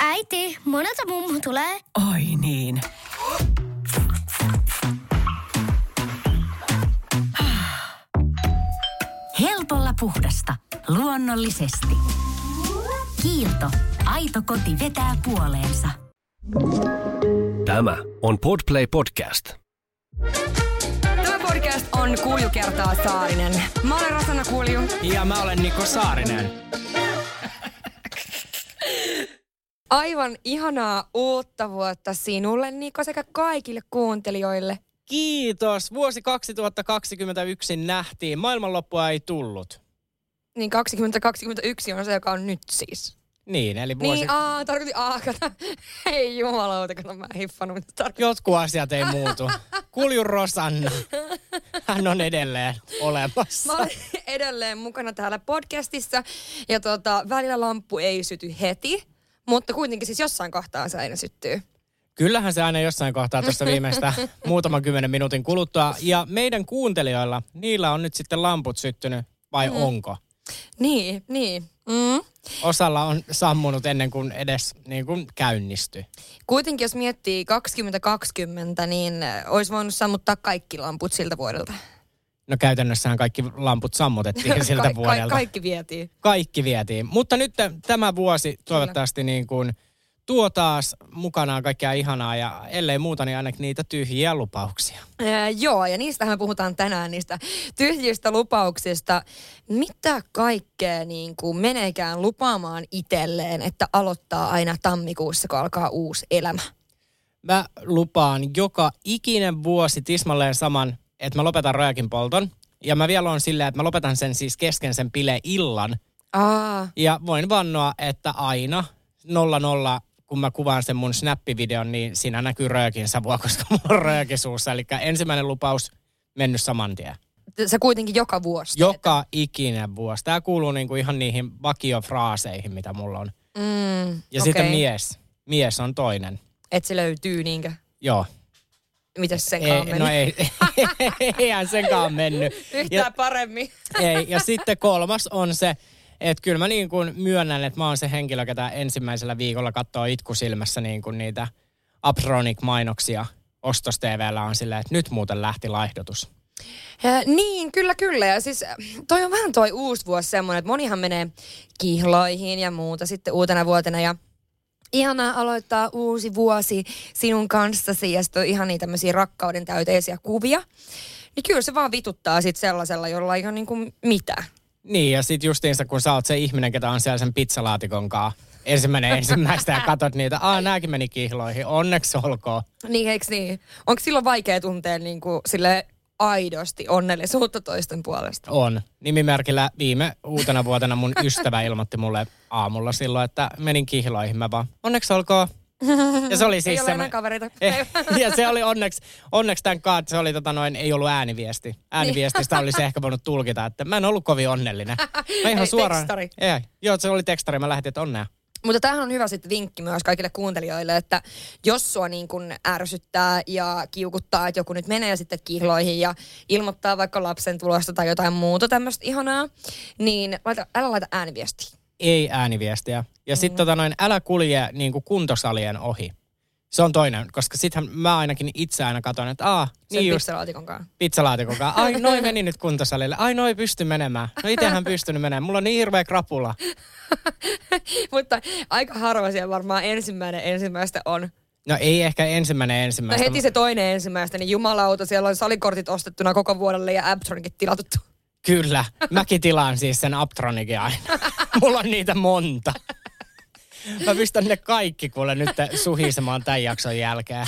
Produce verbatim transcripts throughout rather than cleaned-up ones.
Äiti, monelta mummu tulee. Oi niin. Helpolla puhdasta. Luonnollisesti. Kiilto. Aito koti vetää puoleensa. Tämä on Podplay Podcast. Tämä podcast on Kulju kertaa Saarinen. Mä olen Rosanna Kulju. Ja mä olen Niko Saarinen. Aivan ihanaa uutta vuotta sinulle, Niko, sekä kaikille kuuntelijoille. Kiitos. Vuosi kaksituhattakaksikymmentäyksi nähtiin. Maailmanloppua ei tullut. Niin kaksituhattakaksikymmentäyksi on se, joka on nyt siis. Niin, eli vuosi... Niin, aa, tarkoitin aa, kato. Ei jumalauta, kato, mä en hiffannut, mitä tarkoitin. Jotkut asiat ei muutu. Kulju Rosanna. Hän on edelleen olemassa. Mä olen edelleen mukana täällä podcastissa. Ja tota, välillä lamppu ei syty heti. Mutta kuitenkin siis jossain kohtaa se aina syttyy. Kyllähän se aina jossain kohtaa tuossa viimeistä muutaman kymmenen minuutin kuluttua. Ja meidän kuuntelijoilla, niillä on nyt sitten lamput syttynyt, vai mm. onko? Niin, niin. Mm. Osalla on sammunut ennen kuin edes niin kuin käynnistyi. Kuitenkin jos miettii kaksituhattakaksikymmentä, niin olisi voinut sammuttaa kaikki lamput siltä vuodelta. No käytännössähän kaikki lamput sammutettiin siltä ka- vuodelta. Ka- kaikki vietiin. Kaikki vietiin. Mutta nyt tämä vuosi toivottavasti niin kuin tuo taas mukanaan kaikkea ihanaa ja ellei muuta, niin ainakin niitä tyhjiä lupauksia. Ää, joo, ja niistähän me puhutaan tänään, niistä tyhjistä lupauksista. Mitä kaikkea niin kuin meneekään lupaamaan itselleen, että aloittaa aina tammikuussa, kun alkaa uusi elämä? Mä lupaan joka ikinen vuosi tismalleen saman, että mä lopetan rajakin polton. Ja mä vielä on silleen, että mä lopetan sen siis kesken sen bileillan. Aa. Ja voin vannoa, että aina nolla nolla, kun mä kuvaan sen mun snappivideon, niin siinä näkyy röökin savua, koska mulla on rööki suussa. Eli ensimmäinen lupaus mennyt saman tien. Se kuitenkin joka vuosi. Joka ikinen vuosi. Tää kuuluu niinku ihan niihin vakiofraaseihin, mitä mulla on. Mm, ja okay. Sitten mies. Mies on toinen. Et se löytyy niinkö? Joo. Mitäs senkaan on mennyt? No ei, eihän senkaan on mennyt. Yhtään ja, paremmin. Ei, ja sitten kolmas on se, että kyllä mä niin kuin myönnän, että mä oon se henkilö, ketä ensimmäisellä viikolla katsoo itkusilmässä niin kuin niitä Abronic-mainoksia. Ostos-T V:llä on silleen, että nyt muuten lähti laihdutus. Ja, niin, kyllä, kyllä. Ja siis toi on vähän toi uusi vuosi semmoinen, että monihan menee kihloihin ja muuta sitten uutena vuotena ja... Ihanaa aloittaa uusi vuosi sinun kanssasi ja sitten on ihania tämmöisiä rakkauden täyteisiä kuvia. Niin kyllä se vaan vituttaa sitten sellaisella, jolla ei ole niin kuin mitään. Niin ja sitten justiinsa kun sä oot se ihminen, ketä on siellä sen pizzalaatikon kanssa ensimmäinen ensimmäistä ja katot niitä. Aa, nääkin meni kihloihin, onneksi olkoon. Niin, eikö niin? Onko silloin vaikea tuntea niin kuin silleen aidosti onnellisuutta toisten puolesta? On. Nimimerkillä viime uutena vuotena mun ystävä ilmoitti mulle aamulla silloin, että menin kihloihin. Mä vaan, onneksi olkoon. Ja se oli siis ei se... Mä... kavereita. Eh, ja se oli onneksi, onneksi tämän kautta, se oli tota noin, ei ollut ääniviesti. Ääniviestistä olisi ehkä voinut tulkita, että mä en ollut kovin onnellinen. Mä ihan ei, suoraan... Tekstari. Ei, joo, se oli tekstari, mä lähdin, että onnea. Mutta tämähän on hyvä sitten vinkki myös kaikille kuuntelijoille, että jos sua niin kun ärsyttää ja kiukuttaa, että joku nyt menee sitten kihloihin ja ilmoittaa vaikka lapsen tulosta tai jotain muuta tämmöistä ihanaa, niin laita, älä laita ääniviestiä. Ei ääniviestiä. Ja sitten mm. tota noin, älä kulje niin kuin kuntosalien ohi. Se on toinen, koska sittenhän mä ainakin itse aina katson, että aah, niin sen just. Pizzalaatikonkaan. Pizzalaatikonkaan. Ai, noi meni nyt kuntosalille. Ai, noi pysty menemään. No itsehän pystynyt menemään. Mulla on niin hirveä krapula. Mutta aika harva siellä varmaan ensimmäinen ensimmäistä on. No ei ehkä ensimmäinen ensimmäistä. No heti se toinen ensimmäistä, niin jumalauta, siellä on salikortit ostettuna koko vuodelle ja Abtronicit tilatuttu. Kyllä. Mäkin tilaan siis sen Abtronicin aina. Mulla on niitä monta. Mä pistän ne kaikki kuule nyt suhisemaan tämän jakson jälkeen.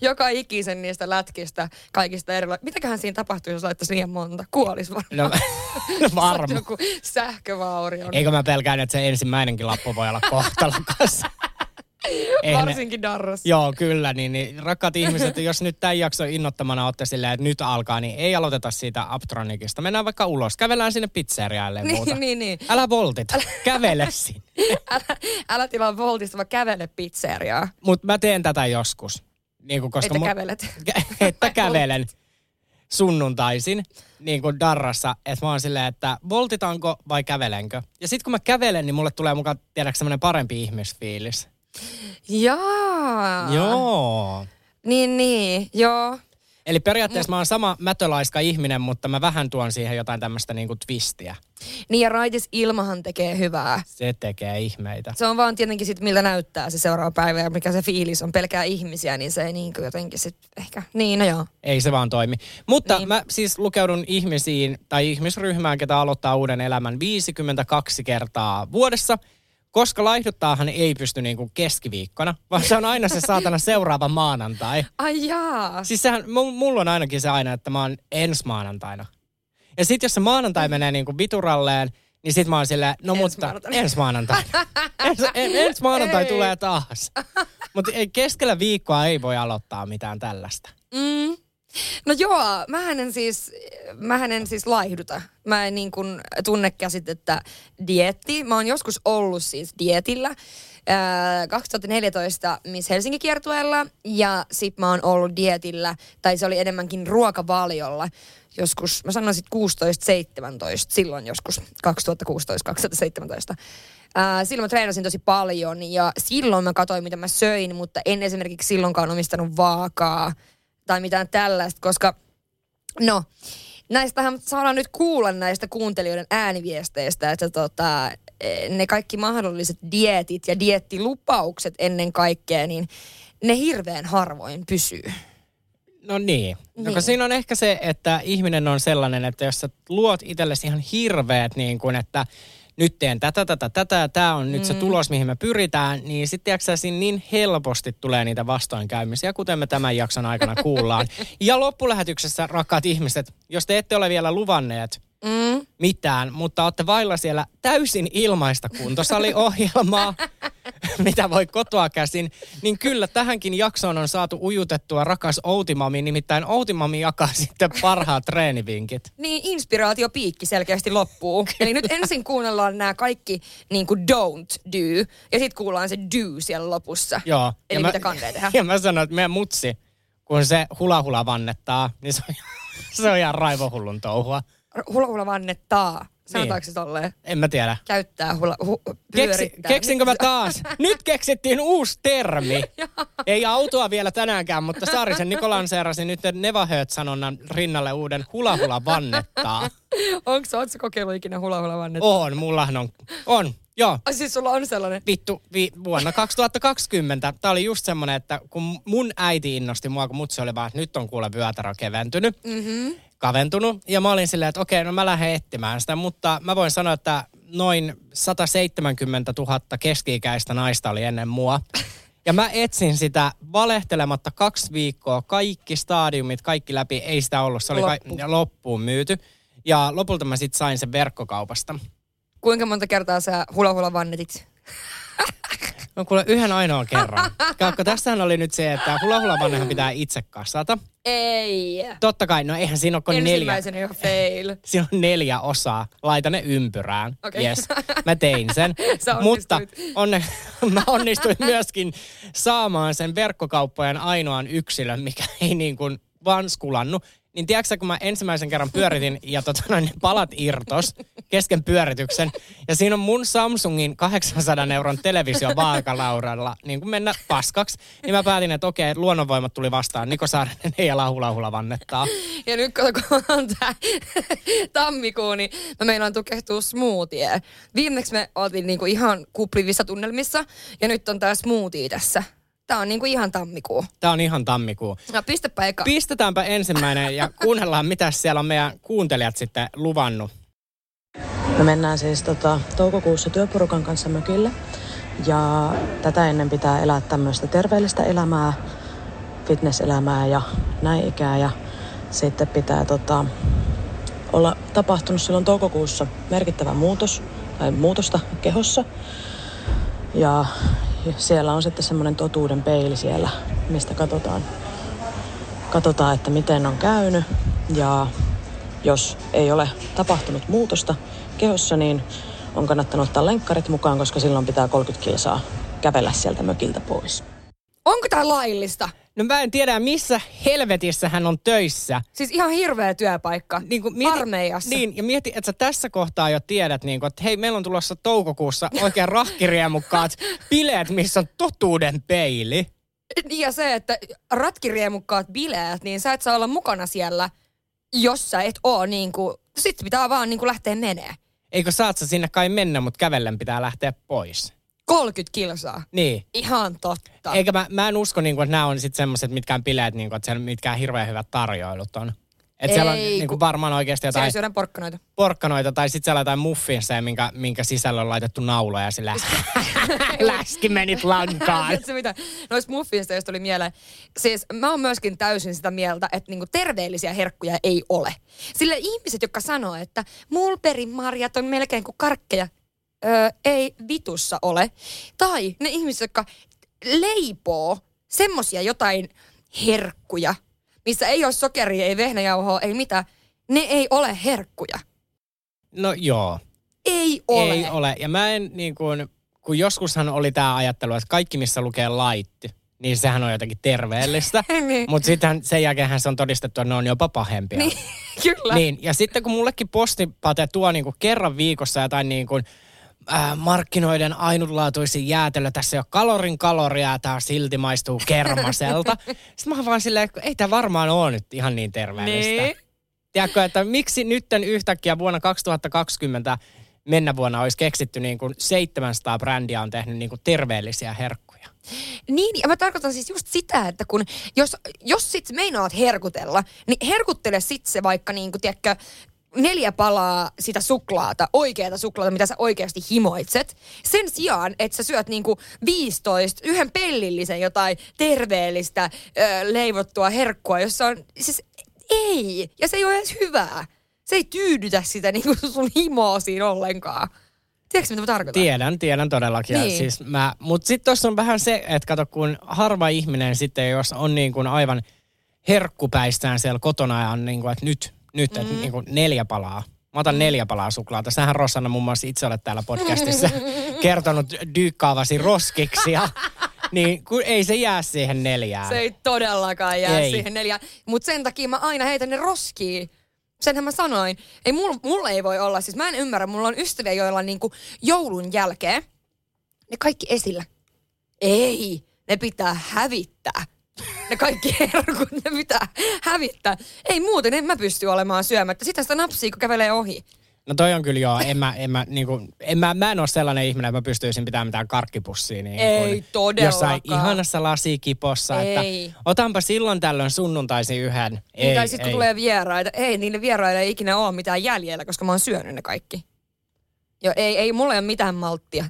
Joka ikisen niistä lätkistä, kaikista erilaisista. Mitäköhän siinä tapahtuu, jos laittaisi liian monta? Kuolisi varmaan. No, no varmaan. Joku sähkövaurio. Eikö mä pelkään, että se ensimmäinenkin lappu voi olla kohtalokas? Varsinkin darras. Joo, kyllä. Niin, niin, rakkaat ihmiset, jos nyt tämän jakson innottamana olette silleen, että nyt alkaa, niin ei aloiteta siitä Abtronicista. Mennään vaikka ulos. Kävellään sinne pizzeriaille ja muuta. Niin, niin. Älä voltita. Älä... Kävele sinne. Älä, älä tilaa voltista, vaan kävele pizzeriaa. Mutta mä teen tätä joskus. Niin, koska että mu... kävelet. Että kävelen. sunnuntaisin niin kuin darrassa, että mä oon silleen, että voltitanko vai kävelenkö? Ja sit kun mä kävelen, niin mulle tulee mukaan, tiedäks, semmonen parempi ihmisfiilis. Jaa. Joo. Niin, niin, joo. Eli periaatteessa mä oon sama mätölaiska ihminen, mutta mä vähän tuon siihen jotain tämmöistä niinku twistiä. Niin ja raitis ilmahan tekee hyvää. Se tekee ihmeitä. Se on vaan tietenkin sit miltä näyttää se seuraava päivä ja mikä se fiilis on. Pelkää ihmisiä, niin se ei niinku jotenkin sit ehkä, niin no joo. Ei se vaan toimi. Mutta niin. Mä siis lukeudun ihmisiin tai ihmisryhmään, ketä aloittaa uuden elämän viisikymmentäkaksi kertaa vuodessa. Koska laihduttaahan ei pysty niinku keskiviikkona, vaan se on aina se saatana seuraava maanantai. Ai jaa. Siis sehän, mulla on ainakin se aina, että mä oon ensi maanantaina. Ja sit jos se maanantai menee niinku vituralleen, niin sit mä oon silleen, no ensi mutta ensi maanantaina. Ens, en, ensi maanantai ei. Tulee taas. Mutta keskellä viikkoa ei voi aloittaa mitään tällaista. Mm. No joo, mähän en siis, mähän en siis laihduta. Mä en niin kuin tunne käsitettä dieetti. Mä oon joskus ollut siis dietillä. Äh, kaksituhattaneljätoista Miss Helsinki -kiertueella ja sit mä oon ollut dietillä, tai se oli enemmänkin ruokavaliolla. Joskus, mä sanoin sit kuusitoista seitsemäntoista, silloin joskus, kaksituhattakuusitoista kaksituhattaseitsemäntoista. Äh, silloin mä treenasin tosi paljon ja silloin mä katsoin mitä mä söin, mutta en esimerkiksi silloinkaan omistanut vaakaa. Tai mitään tällaista, koska no, näistähän saadaan nyt kuulla näistä kuuntelijoiden ääniviesteistä, että tota, ne kaikki mahdolliset dietit ja diettilupaukset ennen kaikkea, niin ne hirveän harvoin pysyy. No niin. niin. No, siinä on ehkä se, että ihminen on sellainen, että jos sä luot itsellesi ihan hirveät niin kuin, että nyt teen tätä, tätä, tätä, tämä on nyt mm. se tulos, mihin me pyritään, niin sitten tiedätkö niin helposti tulee niitä vastoinkäymisiä, kuten me tämän jakson aikana kuullaan. Ja loppulähetyksessä, rakkaat ihmiset, jos te ette ole vielä luvanneet mm. mitään, mutta olette vailla siellä täysin ilmaista kuntosaliohjelmaa, mitä voi kotoa käsin, niin kyllä tähänkin jaksoon on saatu ujutettua rakas Outimami, nimittäin Outimami jakaa sitten parhaat treenivinkit. Niin, inspiraatiopiikki selkeästi loppuu. Kyllä. Eli nyt ensin kuunnellaan nämä kaikki niin kuin don't do, ja sitten kuullaan se do siellä lopussa. Joo. Eli ja mitä mä, kandee tehdä. Ja mä sanon, että meidän mutsi, kun se hula-hula vannettaa, niin se on, se on ihan raivohullun touhua. Hula-hula vannettaa. Sanotaanko niin. Se tolleen? En mä tiedä. Käyttää, hula, hu, Keksi, Keksinkö mä taas? Nyt keksittiin uusi termi. Ei autoa vielä tänäänkään, mutta Saarisen Niko lanseerasi nyt Nevahöt-sanonnan rinnalle uuden hula-hula vannettaa. Onko se, ootko sä kokeillut ikinä hula-hula vannettaa? On, mullahan on. On, joo. O, siis sulla on sellainen? Vittu, vi, vuonna kaksituhattakaksikymmentä. Tää oli just semmonen, että kun mun äiti innosti mua, kun mutsi oli vaan, että nyt on kuule vyötärö keventynyt. Mhm. Kaventunut. Ja mä olin silleen, että okei, no mä lähden etsimään sitä, mutta mä voin sanoa, että noin sata seitsemänkymmentätuhatta keski-ikäistä naista oli ennen mua. Ja mä etsin sitä valehtelematta kaksi viikkoa, kaikki stadiumit, kaikki läpi, ei sitä ollut, se oli Loppu. ka- loppuun myyty. Ja lopulta mä sit sain sen verkkokaupasta. Kuinka monta kertaa sä hula-hula vannetit? No kuule, yhden ainoan kerran. Kaukka, tässähän oli nyt se, että hula-hula-vannehan pitää itse kasata. Ei. Totta kai, no eihän siinä ole neljä. Ensimmäisenä jo fail. Siinä on neljä osaa. Laita ne ympyrään. Okay. Yes. Mä tein sen. Mutta onne, mä onnistuin myöskin saamaan sen verkkokauppojen ainoan yksilön, mikä ei niin kuin vanskulannut. Niin tiedätkö, kun mä ensimmäisen kerran pyöritin ja totona, ne palat irtos kesken pyörityksen. Ja siinä on mun Samsungin kahdeksansadan euron televisio vaakalaudalla niin kun mennä paskaksi. Niin mä päätin, että okei, luonnonvoimat tuli vastaan. Niko Saarinen ei ala hula-hula vannettaa. Ja nyt kun on tää tammikuun, niin mä meinaan tukehtua smoothie. Viimeksi me oltiin niinku ihan kuplivissa tunnelmissa ja nyt on tää smoothie tässä. Tää on niinku ihan tammikuu. Tää on ihan tammikuu. No pistäpä eka. Pistetäänpä ensimmäinen ja kuunnellaan, mitä siellä on meidän kuuntelijat sitten luvannut. Me mennään siis tota, toukokuussa työporukan kanssa mökille. Ja tätä ennen pitää elää tämmöistä terveellistä elämää, fitnesselämää ja näin ikää. Ja sitten pitää tota, olla tapahtunut silloin toukokuussa merkittävä muutos, tai muutosta kehossa. Ja... Siellä on sitten semmoinen totuuden peili siellä, mistä katsotaan, katsotaan, että miten on käynyt. Ja jos ei ole tapahtunut muutosta kehossa, niin on kannattanut ottaa lenkkarit mukaan, koska silloin pitää kolmekymmentä kilsaa kävellä sieltä mökiltä pois. Onko tää laillista? No mä en tiedä, missä helvetissä hän on töissä. Siis ihan hirveä työpaikka, niin kun mieti, armeijassa. Niin, ja mieti, että sä tässä kohtaa jo tiedät, niin kun, että hei, meillä on tulossa toukokuussa oikein rahkiriemukkaat bileet, missä on totuuden peili. Ja se, että ratkiriemukkaat bileet, niin sä et saa olla mukana siellä, jos sä et oo niin kuin, sit pitää vaan niin kuin lähteä menee. Eikö saat sä sinne kai mennä, mutta kävellen pitää lähteä pois. kolmekymmentä kilsaa. Niin. Ihan totta. Eikä mä, mä en usko, niin kuin, että nämä on sitten semmoiset mitkään bileet, niin kuin, että siellä mitkään hirveän hyvät tarjoilut on. Että siellä on niin kuin varmaan oikeasti jotain... Siellä syödään porkkanoita. Porkkanoita tai sitten siellä jotain muffinseja, minkä, minkä sisällä on laitettu nauloja ja sillä läski menit lankaan. Tiedätkö mitä? Noista muffinseista oli mieleen. Siis mä oon myöskin täysin sitä mieltä, että niinku terveellisiä herkkuja ei ole. Sillä ihmiset, jotka sanoo, että mulberimarjat on melkein kuin karkkeja, öö, ei vitussa ole. Tai ne ihmiset, jotka leipoo semmosia jotain herkkuja, missä ei ole sokeria, ei vehnäjauhoa, ei mitään. Ne ei ole herkkuja. No joo. Ei ole. Ei ole. Ja mä en niin kuin, kun joskushan oli tää ajattelu, että kaikki missä lukee laitti, niin sehän on jotenkin terveellistä. Niin. Mutta sitten sen jälkeenhän se on todistettu, että ne on jopa pahempia. Niin, kyllä. Niin, ja sitten kun mullekin postipate tuo niin kuin kerran viikossa jotain niin kuin, Äh, markkinoiden ainutlaatuisin jäätelö. Tässä ei ole kalorin kaloria ja tämä silti maistuu kermaselta. Sitten mä oon vaan silleen, että ei tämä varmaan ole nyt ihan niin terveellistä. Niin. Tiedätkö, että miksi nytten yhtäkkiä vuonna kaksituhattakaksikymmentä mennä vuonna olisi keksitty niin kuin seitsemänsataa brändiä on tehnyt niin kuin terveellisiä herkkuja. Niin, ja mä tarkoitan siis just sitä, että kun jos, jos sit meinaat herkutella, niin herkuttele sit se vaikka niin kuin, tiedätkö, neljä palaa sitä suklaata, oikeata suklaata, mitä sä oikeasti himoitset. Sen sijaan, että sä syöt niinku viisitoista, yhden pellillisen jotain terveellistä ö, leivottua herkkua, jossa on, siis ei. Ja se ei ole edes hyvää. Se ei tyydytä sitä niinku sun himoa siinä ollenkaan. Tiedätkö, mitä mä tarkoitan? Tiedän, tiedän todellakin. Niin. Siis mä, mut sit tossa on vähän se, että kato, kun harva ihminen sitten, jos on niinku aivan herkkupäistään siellä kotona ja on niinku, että nyt... Nyt, mm-hmm. että niinku neljä palaa. Mä otan neljä palaa suklaata. Sähän Rosanna muun muassa itse olet täällä podcastissa kertonut dyykkaavasi roskiksi. Ja, niin kun ei se jää siihen neljään. Se ei todellakaan jää ei. siihen neljään. Mutta sen takia mä aina heitän ne roskiin. Senhän mä sanoin. Ei, mulla mul ei voi olla. Siis mä en ymmärrä. Mulla on ystäviä, joilla on niinku joulun jälkeen ne kaikki esillä. Ei, ne pitää hävittää. Ne kaikki herkut, ne pitää hävittää. Ei muuten, en mä pysty olemaan syömättä. Sitä sitä napsia, kun kävelee ohi. No toi on kyllä joo. En mä, en mä, niin kuin, en mä, mä en ole sellainen ihminen, että mä pystyisin pitämään mitään karkkipussia. Niin ei todellakaan. Jossain ihanassa lasikipossa. Ei. Että, otanpa silloin tällöin sunnuntaisin yhden. Niin, ei, tai sitten kun ei. tulee vieraita. Ei, niille vieraille ei ikinä ole mitään jäljellä, koska mä oon syönyt ne kaikki. Jo, ei, ei mulla ei ole mitään malttia.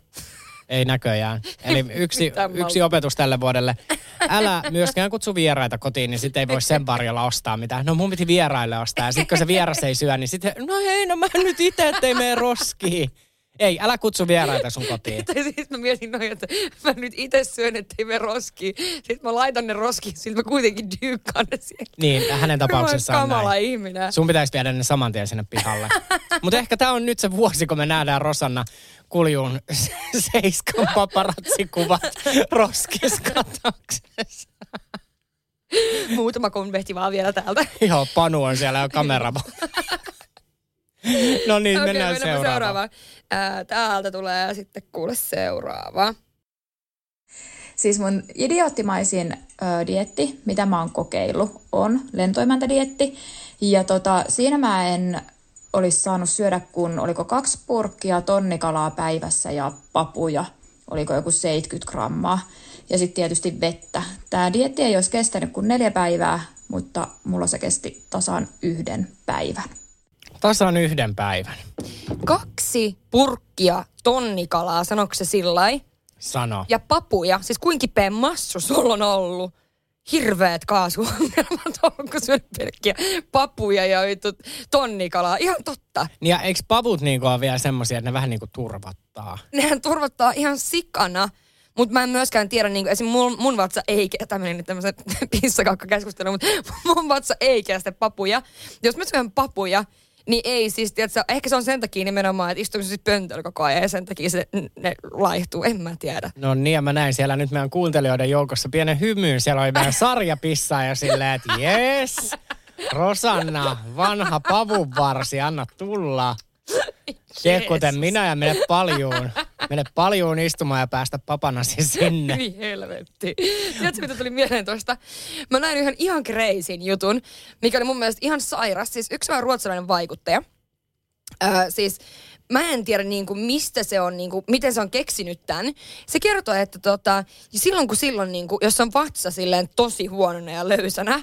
Ei näköjään. Eli yksi, yksi opetus tälle vuodelle. Älä myöskään kutsu vieraita kotiin, niin sitten ei voi sen varjolla ostaa mitään. No mun piti vieraille ostaa. Ja sitten kun se vieras ei syö, niin sitten no hei, no mä nyt itse, ettei mene roskiin. Ei, älä kutsu vieraita sun kotiin. Tai siis mä mietin noin, että mä nyt itse syön, ettei mene roskiin. Sitten mä laitan ne roskiin, silti mä kuitenkin dyykkaan ne sieltä. Niin, hänen tapauksessaan on kamala ihminen. Sun pitäisi viedä ne saman tien sinne pihalle. Mutta ehkä tää on nyt se vuosi, kun me nähdään Rosanna Kuljun seiskan paparatsikuvat roskiskatoksessa. Muutama konvehti vaan vielä täältä. Joo, Panu on siellä jo kamerava. No niin, okay, mennään seuraavaan. Seuraava. Täältä tulee sitten kuule seuraava. Siis mun idioottimaisin ö, dieetti, mitä mä oon kokeillut, on lentoimäntädieetti. Ja tota, siinä mä en olisi saanut syödä, kun oliko kaksi purkkia tonnikalaa päivässä ja papuja, oliko joku seitsemänkymmentä grammaa. Ja sitten tietysti vettä. Tää dieetti ei olisi kestänyt kuin neljä päivää, mutta mulla se kesti tasan yhden päivän. Tasan yhden päivän. Kaksi purkkia tonnikalaa, sanoiko se sillai? Sano. Ja papuja, siis kuinka kipeä massu sulla on ollut? Hirveät kaasuongelmat on, kun syönyt pelkkiä papuja ja tonnikalaa. Ihan totta. Ja eikö paput niinku ole vielä semmoisia, että ne vähän niinku turvattaa? Nehän turvattaa ihan sikana. Mutta mä en myöskään tiedä, niin esim. Mun, mun vatsa ei kestä, tämä meni nyt tämmöisen pissakakkakeskustelun, mutta mun vatsa ei kestä papuja. Jos mä syön papuja, Niin ei siis, tiiätkö, ehkä se on sen takia nimenomaan, että istuuko se siis pöntöllä koko ajan ja sen takia se, ne laihtuu, en mä tiedä. No niin, ja mä näin siellä nyt meidän kuuntelijoiden joukossa pienen hymyyn. Siellä oli vähän sarjapissa ja silleen, että jes, Rosanna, vanha pavunvarsi, anna tulla. Tee kuten minä ja mene paljuun. Mene paljuun istumaan ja päästä papanasi sinne. Niin helvetti. Tiedätkö, mitä tuli mieleen tuosta? Mä näin yhden ihan kreisin jutun, mikä oli mun mielestä ihan sairas. Siis yksi vähän ruotsalainen vaikuttaja. Öö, siis mä en tiedä niinku, mistä se on, niinku, miten se on keksinyt tämän. Se kertoo, että tota, silloin kun silloin, niinku, jos on vatsa silleen tosi huonona ja löysänä,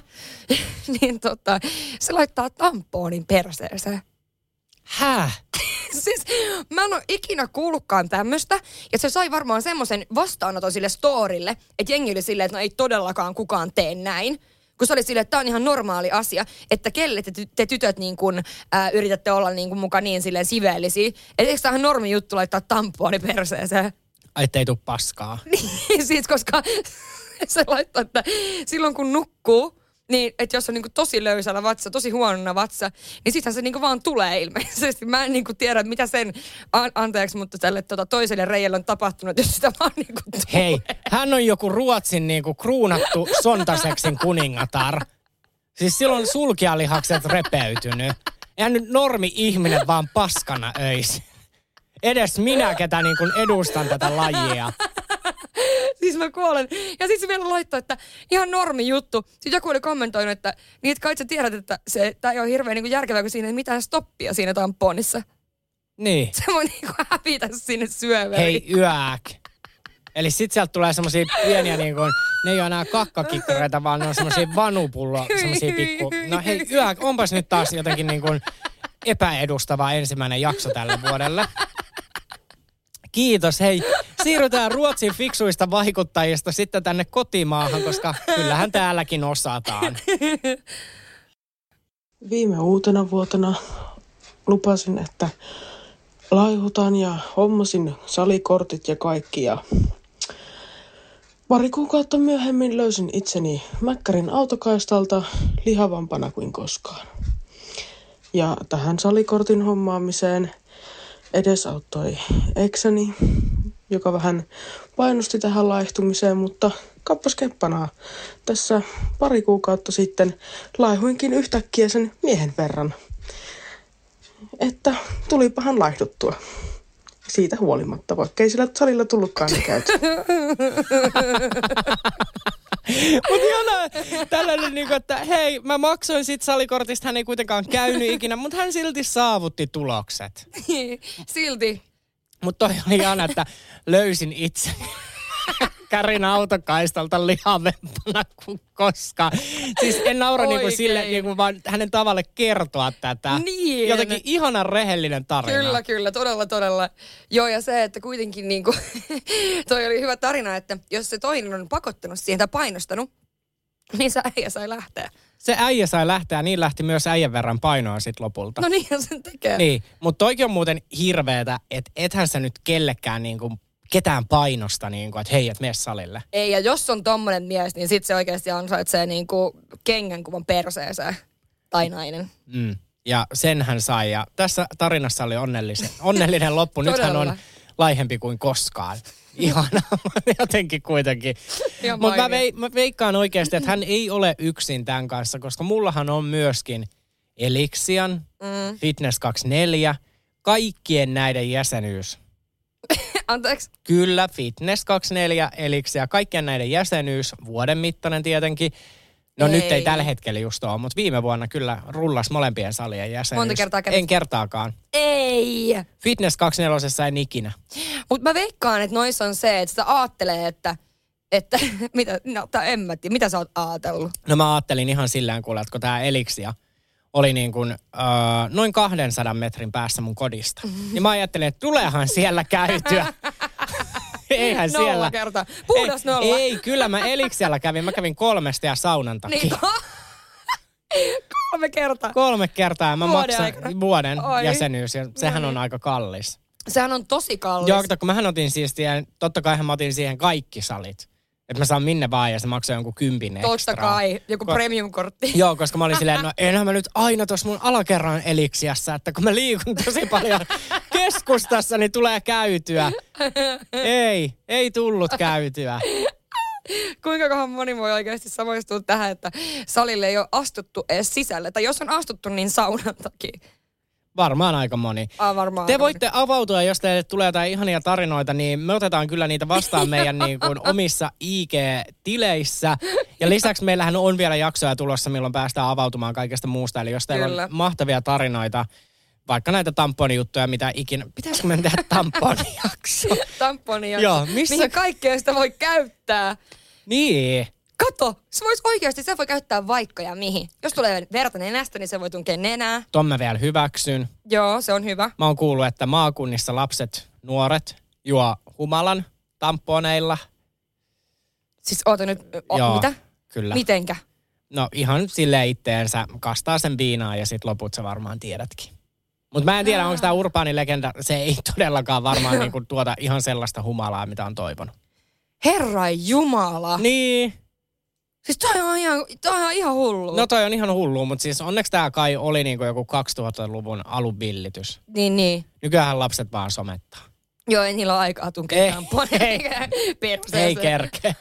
niin tota, se laittaa tampoonin perseeseen. Häh? Siis mä en ole ikinä kuullutkaan tämmöstä. Ja se sai varmaan semmoisen vastaanoton sille storille, että jengi oli silleen, että no ei todellakaan kukaan tee näin. Kun se oli silleen, että tää on ihan normaali asia, että kelle te, ty- te tytöt niin kun, ää, yritätte olla niin kun mukaan niin silleen siveellisiä. Että eikö tää ihan normi juttu laittaa tampooni perseeseen? Ai ettei tuu paskaa. Niin, siis koska se laittaa, että silloin kun nukkuu, niin, että jos on niinku tosi löysällä vatsa, tosi huonona vatsa, niin sittenhän se niinku vaan tulee ilmeisesti. Mä en niinku tiedä, mitä sen, an- anteeksi, mutta tälle tota, toiselle reijälle on tapahtunut, jos sitä vaan niinku tulee. Hei, hän on joku Ruotsin niinku kruunattu sontaseksin kuningatar. Siis silloin sulkialihakset repeytynyt. Eihän nyt normi-ihminen vaan paskana öisi. Edes minä, ketä niinku edustan tätä lajia. Siis mä kuolen. Ja siis se vielä laittoi, että ihan normi juttu. Sitten joku oli kommentoinut, että niitä kai sä tiedät, että tämä ei ole hirveän niinku järkevää, kun siinä ei mitään stoppia siinä tamponissa. Niin. Se voi niinku hävitä sinne syöveriin. Hei, yäk. Eli sit sieltä tulee semmosia pieniä niinku, ne ei ole enää kakkakikkareita, vaan ne on semmosia vanupullo, semmosia pikku. No hei, yäk, onpas nyt taas jotenkin niinku epäedustava ensimmäinen jakso tälle vuodelle. Kiitos, hei. Siirrytään Ruotsin fiksuista vaikuttajista sitten tänne kotimaahan, koska kyllähän täälläkin osataan. Viime uutena vuotena lupasin, että laihutan ja hommasin salikortit ja kaikki. Ja pari kuukautta myöhemmin löysin itseni Mäkkärin autokaistalta lihavampana kuin koskaan. Ja tähän salikortin hommaamiseen edesauttoi eksäni, joka vähän painosti tähän laihtumiseen, mutta kappas keppanaa. Tässä pari kuukautta sitten laihuinkin yhtäkkiä sen miehen verran. Että tulipahan laihduttua. Siitä huolimatta, vaikka ei sillä salilla tullutkaan ne käyty. Mutta ihanaa tällainen, niinku, että hei, mä maksoin sit salikortista, hän ei kuitenkaan käynyt ikinä, mutta hän silti saavutti tulokset. Silti. Mutta toi oli ihana, että löysin itse Kärin autokaistalta lihavempana kuin koskaan. Siis en naura niinku sille, niinku vaan hänen tavalle kertoa tätä. Niin. Jotenkin ihanan rehellinen tarina. Kyllä, kyllä. Todella, todella. Joo, ja se, että kuitenkin niinku, toi oli hyvä tarina, että jos se toinen on pakottanut siihen tai painostanut, niin se äijä sai lähteä. Se äijä sai lähteä, niin lähti myös äijän verran painoa sit lopulta. No niinhän sen tekee. Niin, mutta toikin on muuten hirveetä, että ethän sä nyt kellekään niinku ketään painosta, niinku, että hei, et mene salille. Ei, ja jos on tommonen mies, niin sit se oikeesti ansaitsee niinku kengänkuvan perseeseen. Tai nainen. Mm. Ja sen hän sai, ja tässä tarinassa oli onnellinen, onnellinen loppu. Nyt hän on laihempi kuin koskaan. Ihanaa, jotenkin kuitenkin. Mutta mä, vei, mä veikkaan oikeasti, että hän ei ole yksin tämän kanssa, koska mullahan on myöskin Elixian, mm. Fitness kaksikymmentäneljä, kaikkien näiden jäsenyys. Anteeksi? Kyllä, Fitness kaksikymmentäneljä, Elixia, kaikkien näiden jäsenyys, vuoden mittainen tietenkin. No ei. Nyt ei tällä hetkellä just ole, mutta viime vuonna kyllä rullasi molempien salien jäsenyys. Monta kertaa kävi? En kertaakaan. Ei! Fitness kaksikymmentäneljä en ikinä. Mutta mä veikkaan, että noissa on se, että sitä aattelee, että, että mitä, no tää en mä tiedä, mitä sä oot aatellut? No mä aattelin ihan sillään kuule, että kun tää Elixia oli niin kuin öö, noin kahdensadan metrin päässä mun kodista. Mm-hmm. Niin mä ajattelin, että tuleehan siellä käytyä. Eihän nolla siellä. Kerta. Puhdas ei, nolla. Ei, kyllä mä Elixialla kävin. Mä kävin kolmesta ja saunan takia. Niin, kolme kertaa. Kolme kertaa. Mä vuoden maksan aikana. Vuoden Oi. jäsenyys ja sehän no niin. on aika kallis. Sehän on tosi kallis. Joo, kun mähän otin siis, totta kai mä otin siihen kaikki salit. Että mä saan minne vaan ja se maksaa jonkun kympin ekstraa. Totta kai, joku Ko- premium-kortti. Joo, koska mä olin silleen, no enhän mä nyt aina tuossa mun alakerran Elixiassa, että kun mä liikun tosi paljon keskustassa, niin tulee käytyä. Ei, ei tullut käytyä. Kuinka kohan moni voi oikeasti samaistua tähän, että salille ei ole astuttu edes sisälle. Tai jos on astuttu, niin saunan takia. Varmaan aika moni. Ah, varmaan te voitte moni. Avautua, jos teille tulee jotain ihania tarinoita, niin me otetaan kyllä niitä vastaan meidän niin kuin omissa I G-tileissä. Ja lisäksi meillähän on vielä jaksoja tulossa, milloin päästään avautumaan kaikesta muusta. Eli jos teillä kyllä. on mahtavia tarinoita, vaikka näitä tamponijuttuja, mitä ikinä. Pitäisikö me tehdä tamponijakso? Tamponijakso. Joo, missä... Mihin kaikkea sitä voi käyttää. Niin. Kato, se voisi oikeasti, se voi käyttää vaikka ja mihin. Jos tulee verta nenästä, niin se voi tunkea nenää. Ton mä vielä hyväksyn. Joo, se on hyvä. Mä oon kuullut, että maakunnissa lapset, nuoret juo humalan tamponeilla. Siis oota nyt, o, Joo, mitä? Kyllä. Mitenkä? No ihan silleen itteensä, kastaa sen viinaa ja sit loput sä varmaan tiedätkin. Mut mä en tiedä, onko tää urbaani legenda, se ei todellakaan varmaan niinku tuota ihan sellaista humalaa, mitä on toivonut. Herra Jumala! Niin. Siis toi on ihan, toi on ihan hullu. No toi on ihan hullu, mutta siis onneksi tää kai oli niinku joku kaksituhattaluvun aluvillitys. Niin, niin. Nykyäänhän lapset vaan somettaa. Joo, ei niillä ole aikaa tunkea tamponeja. Ei kerkeä.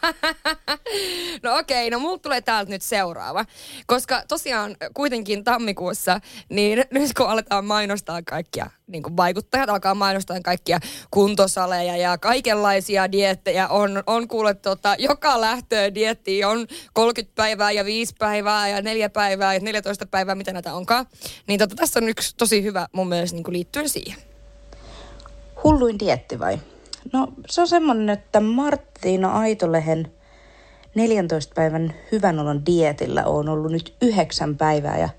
No okei, no mulla tulee täältä nyt seuraava. Koska tosiaan kuitenkin tammikuussa, niin nyt kun aletaan mainostaa kaikkia, niin kuin vaikuttajat alkaa mainostaa kaikkia kuntosaleja ja kaikenlaisia diettejä. On, on kuule, tota, joka lähtöön diettiin on kolmekymmentä päivää ja viisi päivää ja neljä päivää ja neljätoista päivää, mitä näitä onkaan. Niin tota, tässä on yksi tosi hyvä mun mielestä niin kuin liittyen siihen. Hulluin dietti vai? No se on semmoinen, että Martina Aitolehen neljäntoista päivän hyvän olon dietillä on ollut nyt yhdeksän päivää ja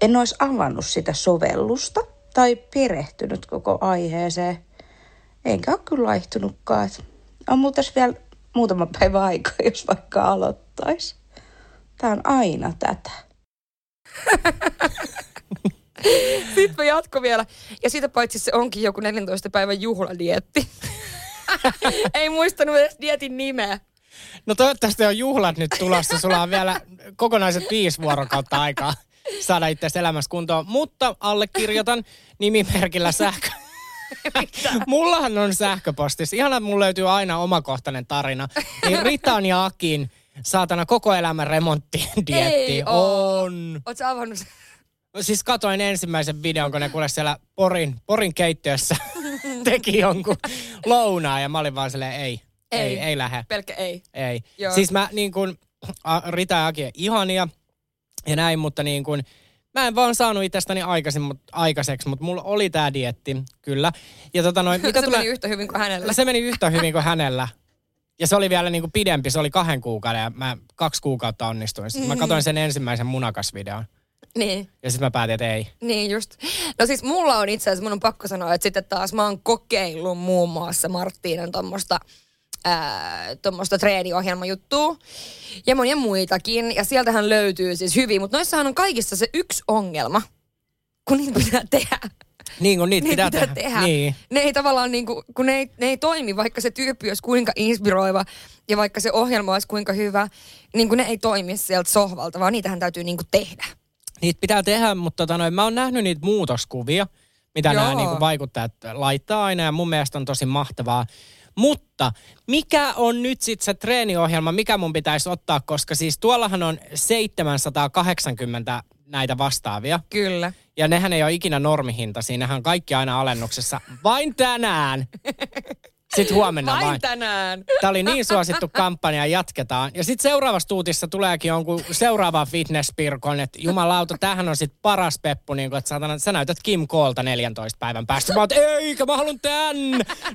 en olisi avannut sitä sovellusta tai perehtynyt koko aiheeseen. Enkä ole kyllä laihtunutkaan. On muuten vielä muutama päivä aikaa, jos vaikka aloittaisi. Tämä on aina tätä. Sitten mä jatko vielä. Ja siitä paitsi se onkin joku neljäntoista päivän juhladietti. Ei muistanut edes dietin nimeä. No toivottavasti on juhlat nyt tulossa. Sulla on vielä kokonaiset viisi vuorokautta aikaa saada itseäsi elämässä kuntoon. Mutta allekirjoitan nimimerkillä sähkö. Mullahan on sähköpostissa. Ihana, mulla löytyy aina omakohtainen tarina. Niin Ritan ja Akin saatana koko elämän remonttidietti on. Ootko sä avannut sen? Siis katoin ensimmäisen videon, kun ne kuule siellä Porin, Porin keittiössä teki jonkun lounaa ja mä olin vaan silleen ei, ei, ei, ei lähde. Pelkkä ei. Ei. Joo. Siis mä niin kuin, Rita ja Aki ihania ja näin, mutta niin kuin, mä en vaan saanut itsestäni aikaiseksi, mutta mulla oli tää dietti, kyllä. Ja tota noin, mitä se tulee... meni yhtä hyvin kuin hänellä. Se meni yhtä hyvin kuin hänellä. Ja se oli vielä niin kuin pidempi, se oli kahden kuukauden ja mä kaksi kuukautta onnistuin. Sitten mä katoin sen ensimmäisen munakasvideon. Niin. Ja sitten mä päätin, että ei. Niin just. No siis mulla on itse asiassa, mun on pakko sanoa, että sitten taas mä oon kokeillut muun muassa Marttiinan tommosta, ää, tommosta treeniohjelmajuttua ja monia muitakin. Ja sieltähän löytyy siis hyvin, mutta noissahan on kaikissa se yksi ongelma, kun niitä pitää tehdä. Niin kuin niitä, niitä pitää, pitää tehdä. tehdä. Niin. Ne ei tavallaan niin kuin, kun ne ei, ne ei toimi, vaikka se tyyppi olisi kuinka inspiroiva ja vaikka se ohjelma olisi kuinka hyvä, niin kuin ne ei toimi sieltä sohvalta, vaan niitähän täytyy niin kuin tehdä. Niitä pitää tehdä, mutta tota noin, mä oon nähnyt niitä muutoskuvia, mitä Joo. nämä niinku vaikuttajat laittaa aina ja mun mielestä on tosi mahtavaa. Mutta mikä on nyt sitten se treeniohjelma, mikä mun pitäisi ottaa, koska siis tuollahan on seitsemänsataakahdeksankymmentä näitä vastaavia. Kyllä. Ja nehän ei ole ikinä normihinta, siinähän on kaikki aina alennuksessa. Vain tänään! Sitten huomenna vain. Vain tänään. Tämä oli niin suosittu kampanja, jatketaan. Ja sitten seuraavassa tuutissa tuleekin jonkun seuraava fitnesspirkon, että jumalauta, tämähän on sitten paras peppu, niin kuin, että saatana, sä näytät Kim K:lta neljäntoista päivän päästä. Mä oon, eikä mä haluun tän.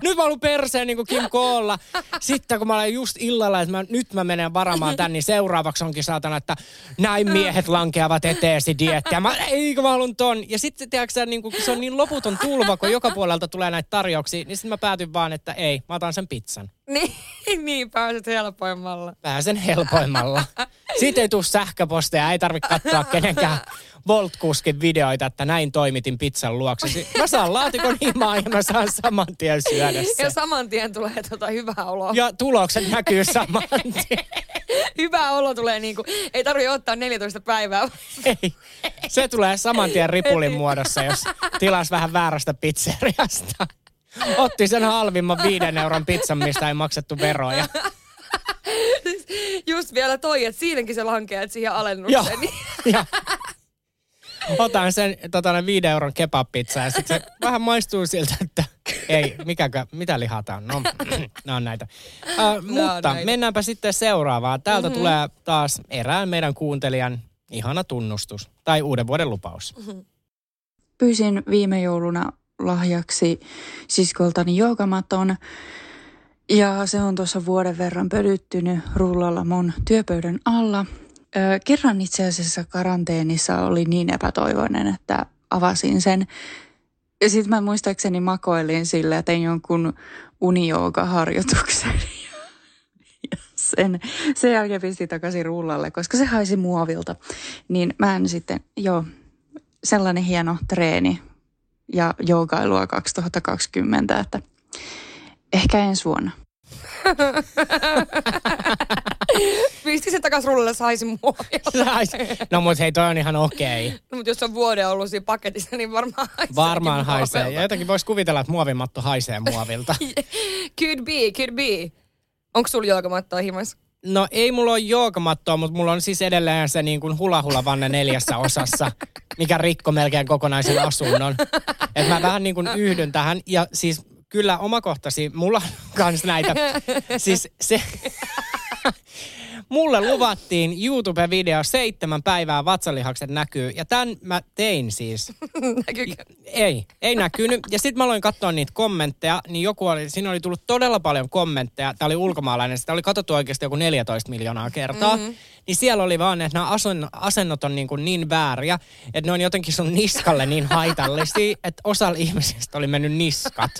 Nyt mä haluun perseen niin kuin Kim K:lla. Sitten kun mä olen just illalla, että mä, nyt mä menen varaamaan tän, niin seuraavaksi onkin saatana, että näin miehet lankeavat eteesi diettiä. Mä, eikä mä haluun ton. Ja sitten tiedätkö niin kun se on niin loputon tulva, kun joka puolelta tulee näitä tarjouksia, niin sitten mä päätyn vaan, että ei, mä otan sen pizzan. Niin, niin, pääset helpoimmalla. Pääsen helpoimmalla. Siitä ei tule sähköposteja, ei tarvitse katsoa kenenkään Volt-kuskin videoita, että näin toimitin pizzan luoksesi. Mä saan laatikon himaa ja mä saan saman tien syödä sen. Ja saman tien tulee tota hyvää oloa. Ja tulokset näkyy saman tien. Hyvä olo tulee niinku, ei tarvitse ottaa neljätoista päivää. Ei, se tulee saman tien ripulin muodossa, jos tilas vähän väärästä pizzeriasta. Otti sen halvimman viiden euron pizzan, mistä ei maksettu veroja. Just vielä toi, että siinäkin se lankeat siihen alennukseen. Joo, otan sen tota, viiden euron kebab-pizzaa ja sitten se vähän maistuu siltä, että ei, mikäkö, mitä lihaa tää on? No, nää on näitä. Äh, no, mutta näin. Mennäänpä sitten seuraavaan. Täältä mm-hmm. tulee taas erään meidän kuuntelijan ihana tunnustus tai uuden vuoden lupaus. Mm-hmm. Pyysin viime jouluna lahjaksi siskoltani joogamaton ja se on tuossa vuoden verran pölyttynyt rullalla mun työpöydän alla. Ö, kerran itse asiassa karanteenissa oli niin epätoivoinen, että avasin sen. Ja sitten mä muistaakseni makoilin sillä ja tein jonkun unijoogaharjoituksen. Ja sen, sen jälkeen pistin takaisin rullalle, koska se haisi muovilta. Niin mä en sitten, joo, sellainen hieno treeni ja joogailua kaksituhattakaksikymmentä, että ehkä ensi vuonna. Pisti se takas rullalle, saisi muovia. No mut hei, toi on ihan okei. Okay. No mut jos on vuoden ollut siinä paketissa, niin varmaan haisee. Varmaan haisee. Ja jotenkin voisi kuvitella, että muovimatto haisee muovilta. Could be, could be. Onko sulla joogamattoa himas? No ei mulla ole joogamattoa, mutta mulla on siis edelleen se niin kuin hula-hula-vanne neljässä osassa, mikä rikko melkein kokonaisen asunnon. Et mä vähän niin kuin yhdyn tähän ja siis kyllä omakohtaisia, mulla on kans näitä. Siis se... Mulle luvattiin YouTube-video seitsemän päivää vatsalihakset näkyy. Ja tämän mä tein siis. Näkyykö? Ei, ei näkynyt. Ja sitten mä aloin katsoa niitä kommentteja, niin joku oli, siinä oli tullut todella paljon kommentteja. Tämä oli ulkomaalainen, sitä oli katsottu oikeasti joku neljätoista miljoonaa kertaa. Mm-hmm. Niin siellä oli vaan, että nämä asennot on niin, kuin niin vääriä, että ne on jotenkin sun niskalle niin haitallisia, että osalla ihmisistä oli mennyt niskat.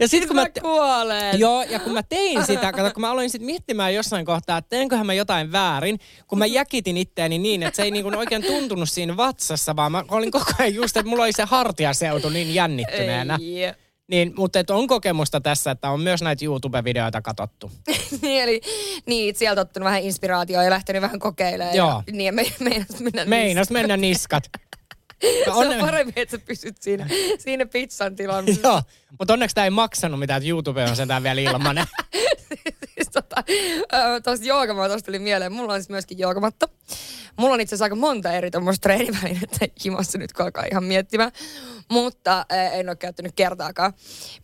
Ja sit kun mä, te... mä Joo, ja kun mä tein sitä, kato, kun mä aloin sit miettimään jossain kohtaa, että teenköhän mä jotain väärin, kun mä jäkitin itteeni niin, että se ei niinku oikein tuntunut siinä vatsassa, vaan mä olin koko ajan just, että mulla oli se hartiaseutu niin jännittyneenä. Ei. Niin, mutta et on kokemusta tässä, että on myös näitä YouTube-videoita katsottu. Niin, eli niin, sieltä ottanut vähän inspiraatioa ja lähtenyt vähän kokeilemaan. Joo. Ja, niin, me, meinas mennä meinas mennä niskat. Se on onne... parempi, että sä pysyt siinä, siinä pizzan tilan. Joo, mutta onneksi tää ei maksanut mitään, että YouTube on sentään vielä ilmanen. Siis tota, tosta joogamatosta tuli mieleen, mulla on siis myöskin joogamatta. Mulla on itse asiassa aika monta eri tommoista treenivälinettä himassa nyt, kun alkaa ihan miettimään. Mutta en ole käyttänyt kertaakaan.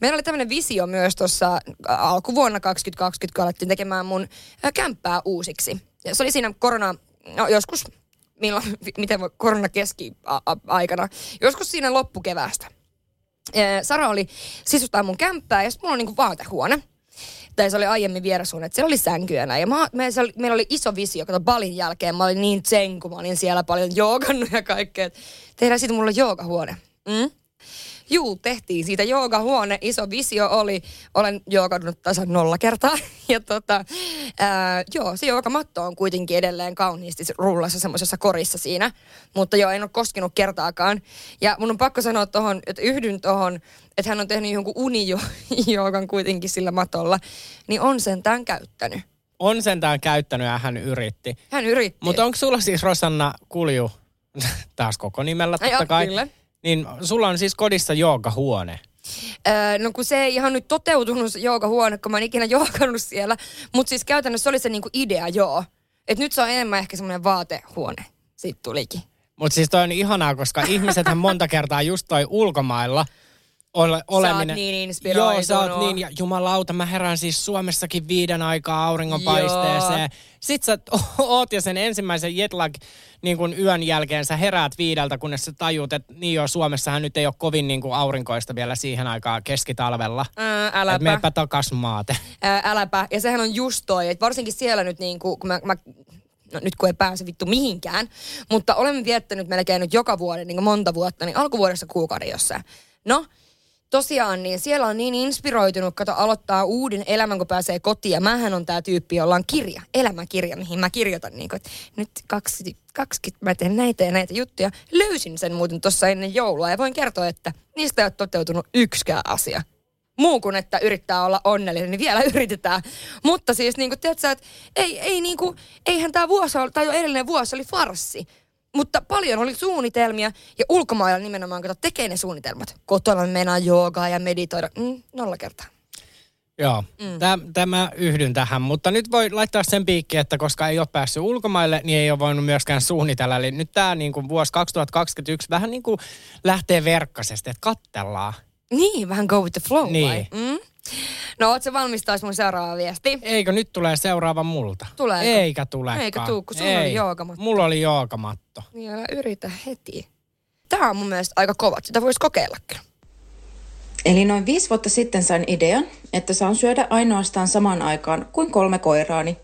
Meillä oli tämmöinen visio myös tuossa alkuvuonna kaksituhattakaksikymmentä, kun alettiin tekemään mun kämppää uusiksi. Ja se oli siinä korona, no, joskus... Milloin, miten voi, koronakeski-aikana, joskus siinä loppukeväästä. Sara oli sisustaa mun kämppää ja sitten mulla on niinku vaatehuone. Tai se oli aiemmin vierasuun, että siellä oli sänkyä näin. Ja mä, me, oli, meillä oli iso visio, kato Balin jälkeen, mä olin niin tsen, kun mä olin siellä paljon joogannut ja kaikkea. Tehdään siitä mulla joogahuone. Mm? Juu, tehtiin siitä joogahuone. Iso visio oli, olen joogannut tasan nolla kertaa. Ja tota, ää, joo, se joogamatto on kuitenkin edelleen kauniisti rullassa semmoisessa korissa siinä. Mutta joo, en ole koskenut kertaakaan. Ja mun on pakko sanoa tohon, että yhdyn tohon, että hän on tehnyt jonkun unijoogan kuitenkin sillä matolla. Niin on sentään käyttänyt. On sentään käyttänyt ja hän yritti. Hän yritti. Mutta onko sulla siis Rosanna Kulju, taas koko nimellä totta Ai, kai. Kyllä. Niin sulla on siis kodissa joogahuone? Öö, no kun se ei ihan nyt toteutunut joogahuone, kun mä en ikinä joogannut siellä. Mutta siis käytännössä oli se niinku idea, joo. Että nyt se on enemmän ehkä semmoinen vaatehuone. Siitä tulikin. Mutta siis toi on ihanaa, koska ihmisethän monta kertaa just toi ulkomailla ole, oleminen. Sä oot niin inspiroitunut. Joo, sä oot niin. Ja jumalauta, mä herään siis Suomessakin viiden aikaa auringonpaisteeseen. Joo. Sit sä oot ja sen ensimmäisen jetlag... Niin kuin yön jälkeen sä heräät viideltä, kunnes sä tajut, että niin joo, Suomessahan nyt ei ole kovin niin kuin aurinkoista vielä siihen aikaan keskitalvella. Ää, äläpä. Että meepä takas maate. Ää, äläpä. Ja sehän on just toi, että varsinkin siellä nyt niin kuin, kun mä, mä, no nyt kun ei pääse vittu mihinkään, mutta olemme viettänyt melkein nyt joka vuoden, niin kuin monta vuotta, niin alkuvuodessa kuukauden jossain. No, tosiaan, niin siellä on niin inspiroitunut, kato, aloittaa uuden elämän, kun pääsee kotiin. Ja mähän on tää tyyppi, jolla on kirja, elämäkirja, mihin mä kirjoitan. Niin kun, että nyt kaksikymmentä, kaksikymmentä, mä teen näitä ja näitä juttuja. Löysin sen muuten tuossa ennen joulua ja voin kertoa, että niistä ei ole toteutunut yksikään asia. Muu kuin, että yrittää olla onnellinen, niin vielä yritetään. Mutta siis, niin kun, tiedätkö, että ei, ei, niin kun, eihän tää vuosi, tai jo edellinen vuosi oli farssi. Mutta paljon oli suunnitelmia ja ulkomailla nimenomaan, kato, tekee ne suunnitelmat. Kotona mennä joogaa ja meditoida. Mm, nolla kertaa. Joo, mm. tämä yhdyn tähän. Mutta nyt voi laittaa sen piikki, että koska ei ole päässyt ulkomaille, niin ei ole voinut myöskään suunnitella. Eli nyt tämä niinku vuosi kaksituhattakaksikymmentäyksi vähän niin kuin lähtee verkkaisesti, että katsellaan. Niin, vähän go with the flow. Niin. Vai? Mm? No, ootko valmis taas mun seuraava viesti? Eikö, nyt tulee seuraava multa. Tuleeko? Eikä tulekaan. Eikä tuu, kun sulla Ei. oli joogamatto. Mulla oli joogamatto. Niin, älä yritä heti. Tää on mun mielestä aika kova, sitä voisi kokeilla kyllä. Eli noin viisi vuotta sitten sain idean, että saan syödä ainoastaan samaan aikaan kuin kolme koiraani.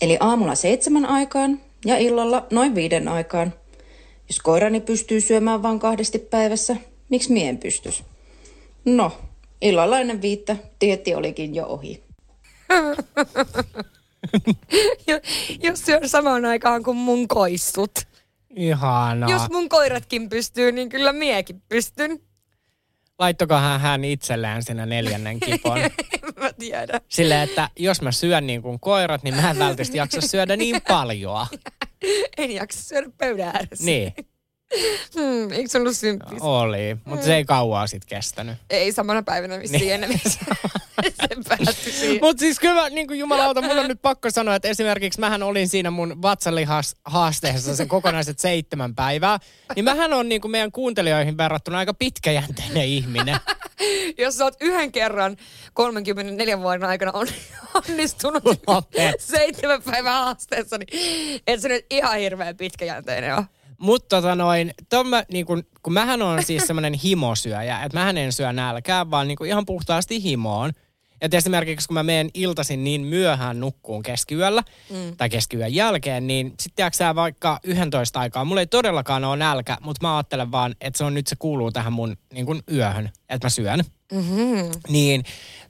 Eli aamulla seitsemän aikaan ja illalla noin viiden aikaan. Jos koirani pystyy syömään vain kahdesti päivässä, miksi mie en pystyisi? No, illalla ennen viittä dieetti olikin jo ohi. Jos syön samaan aikaan kuin mun koissut. Ihanaa. Jos mun koiratkin pystyy, niin kyllä miekin pystyn. Laittokohan hän itsellään sinä neljännen kipon. Mä tiedän. Silleen, että jos mä syön niin kuin koirat, niin mä en välttämättä jaksa syödä niin paljon. En jaksa syödä pöydän ääressä. Niin. Hmm, eikö se ollut symppistä? Oli, mutta se ei kauaa sit kestänyt. Ei samana päivänä vissiin niin. Ennen sen päättyi siihen. Mutta siis kyllä, niin kuin jumalauta, mun on nyt pakko sanoa, että esimerkiksi mähän olin siinä mun vatsalihashaasteessa sen kokonaiset seitsemän päivää. Niin mähän on niin kuin meidän kuuntelijoihin verrattuna aika pitkäjänteinen ihminen. Jos sä oot yhden kerran kolmenkymmenenneljän vuoden aikana onnistunut seitsemän päivän haasteessa, niin et se nyt ihan hirveän pitkäjänteinen ole. Mutta tota noin, mä, niin kun, kun mähän on siis semmoinen himosyöjä, että mähän en syö nälkää, vaan niin ihan puhtaasti himoon. Että esimerkiksi kun mä menen iltaisin niin myöhään nukkuun keskiyöllä mm. tai keskiyön jälkeen, niin sitten jääksää vaikka yksitoista aikaa. Mulla ei todellakaan ole nälkä, mutta mä ajattelen vaan, että se on nyt se kuuluu tähän mun niin kun yöhön, että mä syön. Mm-hmm. Niin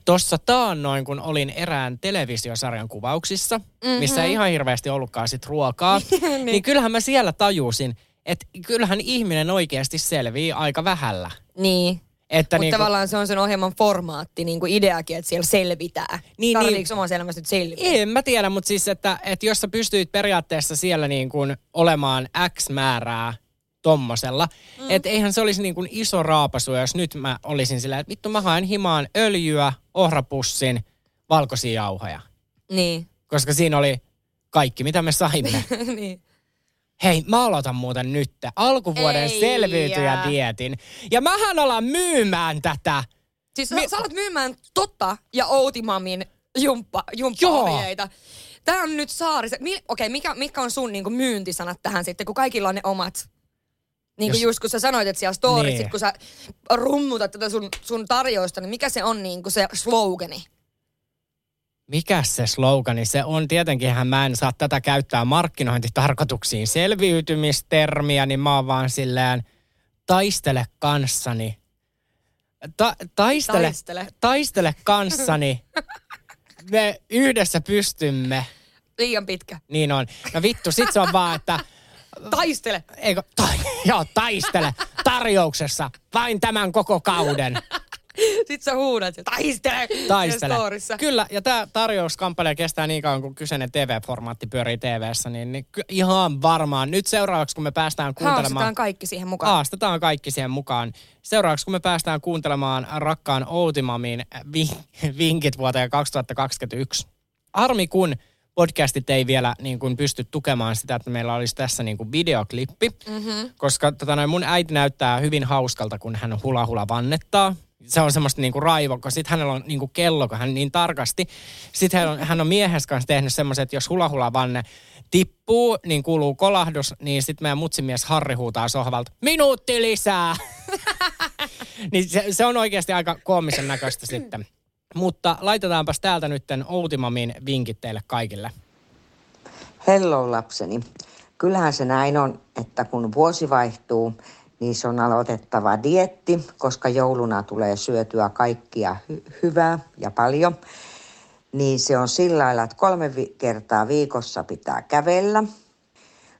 tossa taannoin, kun olin erään televisiosarjan kuvauksissa, mm-hmm. missä ei ihan hirveästi ollutkaan sit ruokaa, niin. niin kyllähän mä siellä tajusin, että kyllähän ihminen oikeasti selvii aika vähällä. Niin. Mutta niin tavallaan se on sen ohjelman formaatti, niin kuin ideakin, että siellä selvitää. Niin, tarviiko niin, omassa elämässä nyt selviä? En mä tiedä, mutta siis, että, että jos sä pystyit periaatteessa siellä niin kuin olemaan X määrää tommosella, mm. että eihän se olisi niin kuin iso raapasu, jos nyt mä olisin sillä, että vittu mä haen himaan öljyä, ohrapussin, valkoisia jauhoja. Niin. Koska siinä oli kaikki, mitä me saimme. Niin. Hei, mä aloitan muuten nyt alkuvuoden selviytyjädieetin. Ja mähän alan myymään tätä. Siis Mi- sä alat myymään Tota ja Outimamin jumppa, jumppa-ohjeita. Tää on nyt Saarisen. Okei, okay, mikä, mikä on sun niinku myyntisanat tähän sitten, kun kaikilla on ne omat? Niin kuin just kun sä sanoit, että siellä storit, niin. Sit kun sä rummutat tätä sun, sun tarjousta, niin mikä se on niinku se slogani? Mikäs se slogani? Se on tietenkinhän, mä en saa tätä käyttää markkinointitarkoituksiin selviytymistermiä, niin mä oon vaan silleen, taistele kanssani. Ta- taistele, taistele. Taistele kanssani. Me yhdessä pystymme. Liian pitkä. Niin on. No vittu, sit se on vaan, että... Taistele. Eikö? Ta- joo, taistele. Tarjouksessa. Vain tämän koko kauden. Sitten sä huudat ja taistele! Taistele. Ja kyllä, ja tää tarjouskampanja kestää niin kauan, kun kyseinen T V-formaatti pyörii T V:ssä, niin, niin ihan varmaan. Nyt seuraavaksi, kun me päästään kuuntelemaan... Haastetaan kaikki siihen mukaan. Haastetaan kaikki siihen mukaan. Seuraavaksi, kun me päästään kuuntelemaan rakkaan Outimamin vink- vinkit vuoteen kaksituhattakaksikymmentäyksi. Harmi, kun podcastit ei vielä niin kuin pysty tukemaan sitä, että meillä olisi tässä niin kuin videoklippi, mm-hmm. koska tota noin, mun äiti näyttää hyvin hauskalta, kun hän hula hula vannettaa. Se on semmoista niinku raivokko. Sitten hänellä on niinku kello, kun hän niin tarkasti. Sitten hän on, hän on miehensä kanssa tehnyt semmoiset, että jos hula hula vanne tippuu, niin kuuluu kolahdus, niin sitten meidän mutsimies Harri huutaa sohvalta, minuutti lisää! Niin se, se on oikeasti aika koomisen näköistä sitten. Mutta laitetaanpas täältä nytten Outimamin vinkit teille kaikille. Hello lapseni. Kyllähän se näin on, että kun vuosi vaihtuu, Niissä on aloitettava dieetti, koska jouluna tulee syötyä kaikkia hy- hyvää ja paljon. Niin se on sillä lailla, että kolme vi- kertaa viikossa pitää kävellä,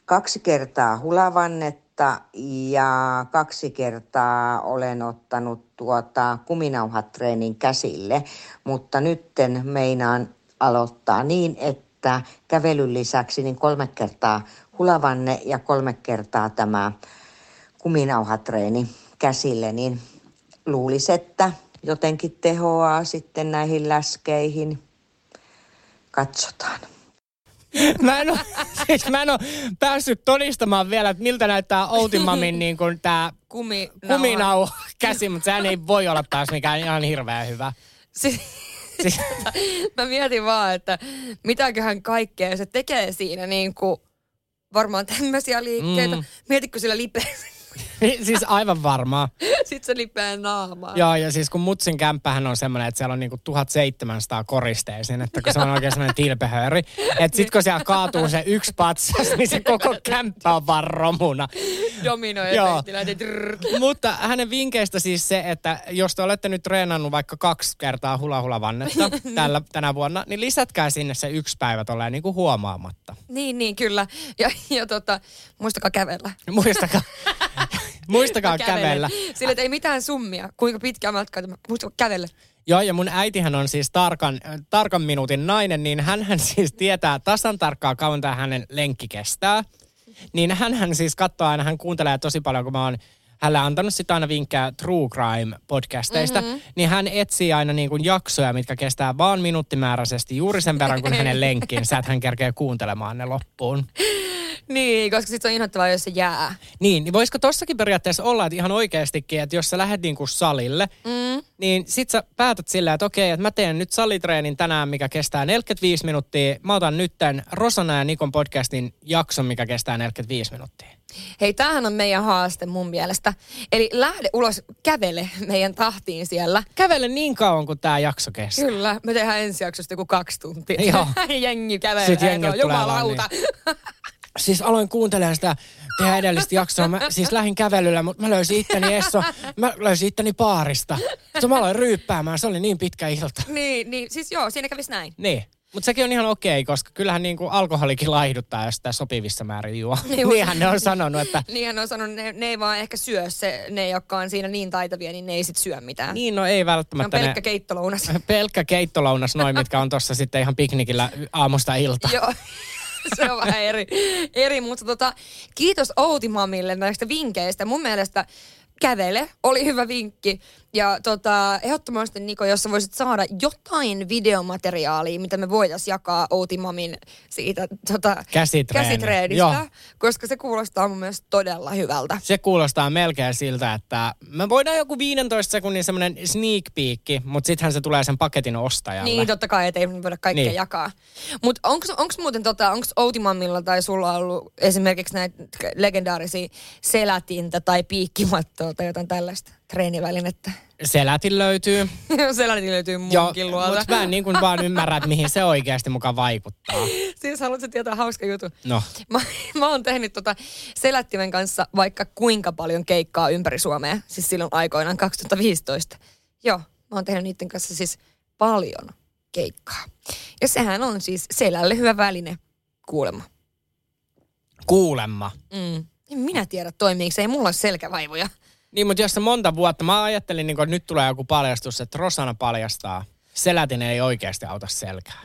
kaksi kertaa hulavannetta ja kaksi kertaa olen ottanut tuota kuminauhatreenin käsille. Mutta nytten meinaan aloittaa niin, että kävelyn lisäksi niin kolme kertaa hulavanne ja kolme kertaa tämä kuminauhatreeni käsille, niin luulisi, että jotenkin tehoaa sitten näihin läskeihin. Katsotaan. Mä en ole, siis mä en ole päässyt todistamaan vielä, että miltä näyttää Outimamin niin kuin tää kuminauha. kuminauha käsi, mutta sehän ei voi olla taas mikään ihan hirveän hyvä. Si- si- mä mietin vaan, että mitäköhän kaikkea se tekee siinä niin kuin varmaan tämmöisiä liikkeitä. Mm. Mietitkö sillä lipeä? Siis aivan varmaa. Sitten se lipeä naamaa. Joo, ja siis kun mutsin kämppähän on semmoinen, että siellä on niinku tuhatseitsemänsataa koristeisiin, että kun se on oikein semmoinen tilpehööri. Että sit kun siellä kaatuu se yksi patsas, niin se koko kämppä on vaan romuna. Domino-efekti lähtee. Mutta hänen vinkkeistä siis se, että jos te olette nyt treenannut vaikka kaksi kertaa hula-hulavannetta tällä, tänä vuonna, niin lisätkää sinne se yksi päivä tolleen niinku huomaamatta. Niin, niin, kyllä. Ja, ja tota, muistakaa kävellä. Muistakaa. Muistakaa kävellä. Sillä ei mitään summia, kuinka pitkää matkaa, muistakaa kävellä. Joo, ja mun äitihän on siis tarkan, tarkan minuutin nainen, niin hänhän siis tietää tasan tarkkaa kauan tämä hänen lenkki kestää. Niin hänhän siis katsoo aina, hän kuuntelee tosi paljon, kun mä oon hänelle antanut sitä aina vinkkejä True Crime-podcasteista, mm-hmm. niin hän etsii aina niin kuin jaksoja, mitkä kestää vaan minuuttimääräisesti juuri sen verran, kun hänen lenkkinsä, että hän kerkee kuuntelemaan ne loppuun. Niin, koska sitten on inhottavaa, jos se jää. Niin, niin voisiko tossakin periaatteessa olla, että ihan oikeastikin, että jos sä lähdet niin kuin salille, mm. niin sit sä päätät silleen, että okei, että mä teen nyt salitreenin tänään, mikä kestää neljäkymmentäviisi minuuttia. Mä otan nyt tämän Rosanna ja Nikon podcastin jakson, mikä kestää neljäkymmentäviisi minuuttia. Hei, tämähän on meidän haaste mun mielestä. Eli lähde ulos, kävele meidän tahtiin siellä. Kävele niin kauan, kun tää jakso kestää. Kyllä, me tehdään ensi jaksosta joku kaksi tuntia. Joo. Jengi kävelee. Sitten jengi tulee jumalauta. Niin. Siis aloin kuuntelemaan sitä tehdä edellistä jaksoa. Mä siis lähdin kävelyllä, mutta mä löysin itteni Esso. Mä löysin itteni baarista. Sitten mä aloin ryyppäämään. Se oli niin pitkä ilta. Niin, niin. Siis joo, siinä kävisi näin. Niin. Mutta sekin on ihan okei, koska kyllähän niinku alkoholikin laihduttaa, jos sitä sopivissa määrin juo. Niin, niinhän ne on sanonut, että... Niinhän ne on sanonut, ne, ne ei vaan ehkä syö se, ne jotka on siinä niin taitavia, niin ne ei sit syö mitään. Niin, no ei välttämättä. Ne on pelkkä ne, keittolounas. Pelkkä keittolounas, noin mitkä on tossa sitten ihan piknikillä aamusta ilta. Joo. Se on vähän eri, eri mutta tota, kiitos Outimamille näistä vinkkeistä. Mun mielestä kävele oli hyvä vinkki. Ja tota, ehdottomasti Niko, jos sä voisit saada jotain videomateriaalia, mitä me voitaisiin jakaa Outimamin siitä tota, käsitreenistä, koska se kuulostaa mun mielestä todella hyvältä. Se kuulostaa melkein siltä, että me voidaan joku viisitoista sekunnin semmoinen sneak peekki, mutta sittenhän se tulee sen paketin ostajalle. Niin, totta kai, ettei voida kaikkea niin jakaa. Mutta onko muuten, tota, onko Outimamilla tai sulla ollut esimerkiksi näitä legendaarisia selätintä tai piikkimattoa tai jotain tällaista treenivälinettä? Selätin löytyy. Selätin löytyy munkin luolta. Mutta mä en niin kuin vaan ymmärrä, että mihin se oikeasti mukaan vaikuttaa. Siis haluatko tietää hauska jutun? No. Mä, mä oon tehnyt tota selättimen kanssa vaikka kuinka paljon keikkaa ympäri Suomea. Siis silloin aikoinaan kaksituhattaviisitoista. Joo, mä oon tehnyt niiden kanssa siis paljon keikkaa. Ja sehän on siis selälle hyvä väline, kuulemma. Kuulemma? Mm. En minä tiedä toimiiko se, ei mulla ole selkävaivoja. Niin, mutta jos se monta vuotta, mä ajattelin, niin kun nyt tulee joku paljastus, että Rosanna paljastaa. Selätin ei oikeasti auta selkää.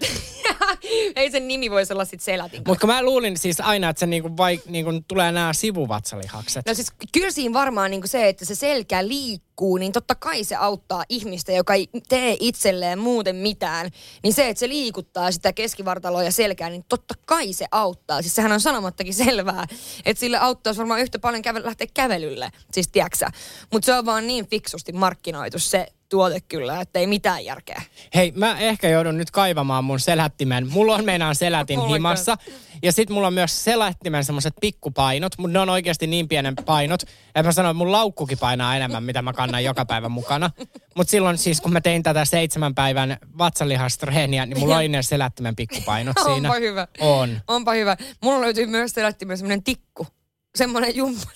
Ei sen nimi voisi olla sitten selätin. Mutta mä luulin siis aina, että se niinku vaik- niinku tulee nämä sivuvatsalihakset. No siis kyllä siinä varmaan niinku se, että se selkä liikkuu, niin totta kai se auttaa ihmistä, joka ei tee itselleen muuten mitään. Niin se, että se liikuttaa sitä keskivartaloa ja selkää, niin totta kai se auttaa. Siis sehän on sanomattakin selvää, että sille auttaisi varmaan yhtä paljon käve- lähteä kävelylle, siis tiiäksä. Mutta se on vaan niin fiksusti markkinoitu se tuote kyllä, ettei mitään järkeä. Hei, mä ehkä joudun nyt kaivamaan mun selättimen. Mulla on meinaan selätin himassa. Ja sit mulla on myös selättimen semmoset pikkupainot, mutta ne on oikeasti niin pienen painot. Että mä sanon, että mun laukkukin painaa enemmän, mitä mä kannan joka päivä mukana. Mutta silloin siis, kun mä tein tätä seitsemän päivän vatsalihastreeniä, niin mulla oli ne selättimen pikkupainot siinä. Onpa hyvä. On. Onpa hyvä. Mulla löytyy myös selättimen semmonen tikku. Semmonen jumpa.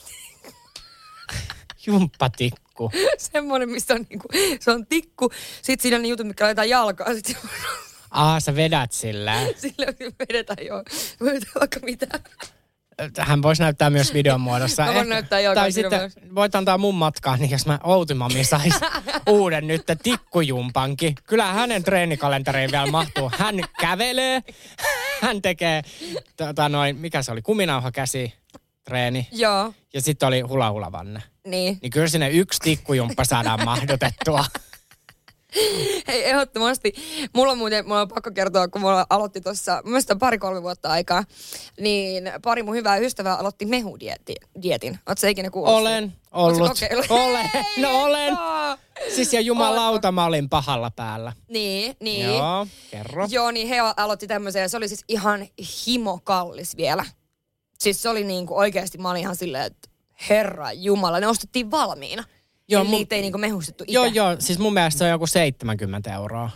Jumppatikku. Semmoinen, mistä on niinku, se on tikku. Sitten siinä on niin jutut, mitkä laitetaan jalkaan. Sitten aa, sä vedät sillä. Sillä vedetään, joo. Voi vetää vaikka mitään. Hän voisi näyttää myös videon muodossa. Mä voin näyttää joo. Tai sitten voit antaa mun matkaan, niin jos mä Outimami sais uuden nyt tikkujumpankin. Kyllä hänen treenikalenteriin vielä mahtuu. Hän kävelee, hän tekee, tota noin, mikä se oli, kuminauhakäsi treeni. Joo. Ja sitten oli hula hula vanne. Niin. Niin kyllä sinne yksi tikkujumppa saadaan mahdotettua. Hei, ehdottomasti. Mulla on muuten, mulla on pakko kertoa, kun mulla aloitti tuossa, myös pari-kolme vuotta aikaa, niin pari mun hyvää ystävää aloitti mehudietin. Ootko sä ikinä kuullut? Olen ollut. Olen, no olen. Siis ja jumalauta, mä olin pahalla päällä. Niin, niin. Joo, kerro. Joo, niin he aloitti tämmöisen ja se oli siis ihan himokallis vielä. Siis se oli niinku oikeasti, mä olin ihan silleen, että herra jumala, ne ostettiin valmiina. Joo, eli mun, niitä ei niinku mehustettu itse. Joo, joo. Siis mun mielestä se on joku seitsemänkymmentä euroa.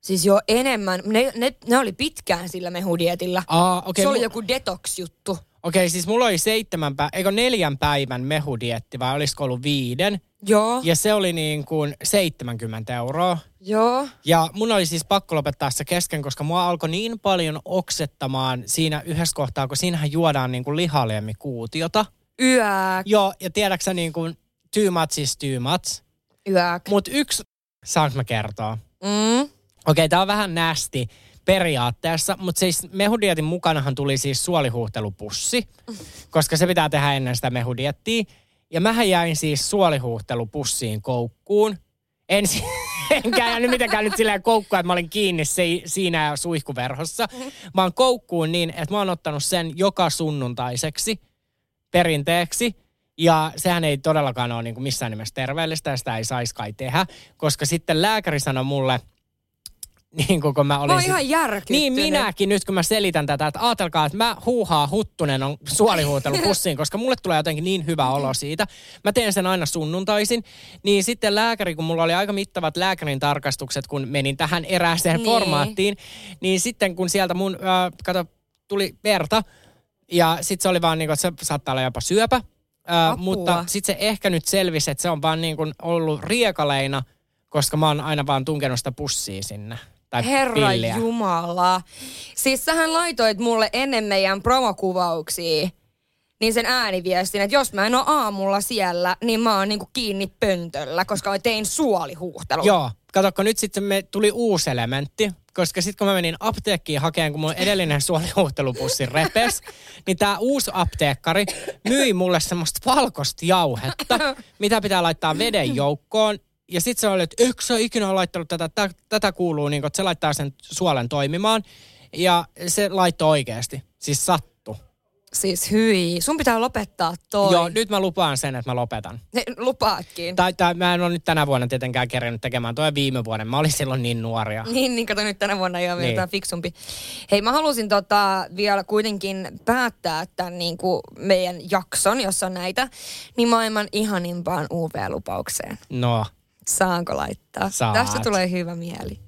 Siis joo, enemmän. Ne, ne, ne oli pitkään sillä mehudietillä. Aa, okay, se oli mu- joku detox-juttu. Okei, okay, siis mulla oli seitsemän päivän, eikö neljän päivän mehudietti, vai olisiko ollut viiden? Joo. Ja se oli niin kuin seitsemänkymmentä euroa. Joo. Ja mun oli siis pakko lopettaa se kesken, koska mua alkoi niin paljon oksettamaan siinä yhdessä kohtaa, kun siinähän juodaan niin kuin lihaliemikuutiota. Yäk. Joo, ja tiedäksä niin kuin... Too much is too much. Yäk. Mut yksi, saanko mä kertoa? Mm. Okei, okay, tää on vähän nästi periaatteessa, mutta siis mehudietin mukanahan tuli siis suolihuuhtelupussi, koska se pitää tehdä ennen sitä mehudiettiä. Ja mähän jäin siis suolihuuhtelupussiin koukkuun. En, enkä jäänyt mitenkään nyt silleen koukkuun, että mä olin kiinni se, siinä suihkuverhossa, vaan koukkuun niin, että mä oon ottanut sen joka sunnuntaiseksi perinteeksi. Ja sehän ei todellakaan ole niin kuin missään nimessä terveellistä ja sitä ei saisi kai tehdä, koska sitten lääkäri sanoi mulle, niin kuin kun mä olin... Mä oon ihan järkyttynyt. Niin minäkin nyt, kun mä selitän tätä, että ajatelkaa, että mä huuhaa huttunen on suolihuutelupussiin, koska mulle tulee jotenkin niin hyvä olo siitä. Mä teen sen aina sunnuntaisin, niin sitten lääkäri, kun mulla oli aika mittavat lääkärin tarkastukset, kun menin tähän erääseen niin. formaattiin, niin sitten kun sieltä mun, äh, kato, tuli verta ja sitten se oli vaan niin kuin, että se saattaa olla jopa syöpä. Äh, mutta sitten se ehkä nyt selvisi, että se on vaan niin kuin ollut riekaleina, koska mä oon aina vaan tunkenut sitä pussia sinne. Tai herra pilliä. Jumala. Siis sähän laitoit mulle ennen meidän promokuvauksia niin sen ääniviestin, että jos mä en ole aamulla siellä, niin mä oon niin kuin kiinni pöntöllä, koska mä tein suolihuuhtelun. Joo, katsokko nyt sitten me tuli uusi elementti. Koska sitten kun mä menin apteekkiin hakeen, kun mun edellinen suolihuhtelupussi repes, niin tää uusi apteekkari myi mulle semmoista valkoista jauhetta, mitä pitää laittaa veden joukkoon. Ja sit se oli, että eikö sä ikinä laittanut tätä, tätä, tätä kuuluu, niin kun, että se laittaa sen suolen toimimaan. Ja se laittoi oikeasti, siis sattu. Siis hyi, sun pitää lopettaa toi. Joo, nyt mä lupaan sen, että mä lopetan. Ne, lupaatkin. Tai, tai mä en ole nyt tänä vuonna tietenkään kerännyt tekemään toi viime vuoden. Mä olin silloin niin nuoria. Niin, niin kato nyt tänä vuonna jo vielä niin. Fiksumpi. Hei, mä halusin tota vielä kuitenkin päättää tämän niin kuin meidän jakson, jossa on näitä, niin maailman ihanimpaan U V-lupaukseen. No. Saanko laittaa? Saat. Tästä tulee hyvä mieli.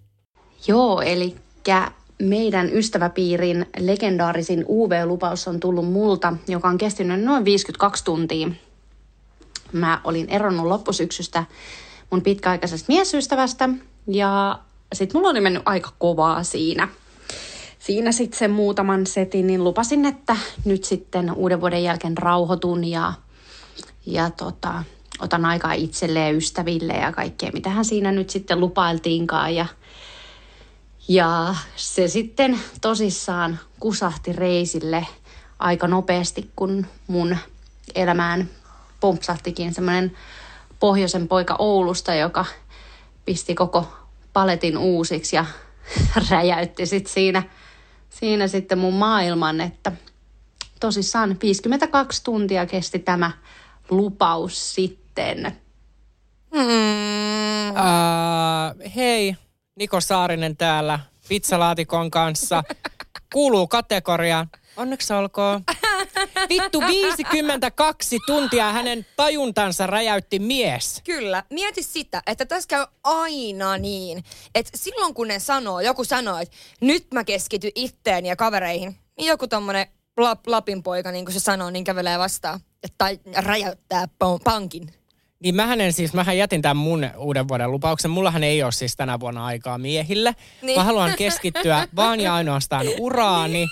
Joo, elikkä... Meidän ystäväpiirin legendaarisin U V-lupaus on tullut multa, joka on kestynyt noin viisikymmentäkaksi tuntia. Mä olin eronnut loppusyksystä mun pitkäaikaisesta miesystävästä ja sit mulla oli mennyt aika kovaa siinä. Siinä sit sen muutaman setin, niin lupasin, että nyt sitten uuden vuoden jälkeen rauhoitun ja, ja tota, otan aikaa itselleen ja ystäville ja kaikkea, mitähän siinä nyt sitten lupailtiinkaan ja Ja se sitten tosissaan kusahti reisille aika nopeasti, kun mun elämään pompsahtikin semmoinen pohjoisen poika Oulusta, joka pisti koko paletin uusiksi ja räjäytti sit siinä, siinä sitten mun maailman, että tosissaan viisikymmentäkaksi tuntia kesti tämä lupaus sitten. Mm. Uh, hei. Niko Saarinen täällä pitsalaatikon kanssa. Kuuluu kategoriaan. Onneksi olkoon. Vittu, viisikymmentäkaksi tuntia hänen tajuntansa räjäytti mies. Kyllä. Mieti sitä, että tässä käy aina niin, että silloin kun ne sanoo, joku sanoo, että nyt mä keskity itteen ja kavereihin, niin joku tommonen lap, lapin poika, niin kuin se sanoo, niin kävelee vastaan tai räjäyttää pankin. Niin mähän en siis, mähän jätin tämän mun uuden vuoden lupauksen. Mullahan ei ole siis tänä vuonna aikaa miehille. Niin. Mä haluan keskittyä vaan ja ainoastaan uraani, niin.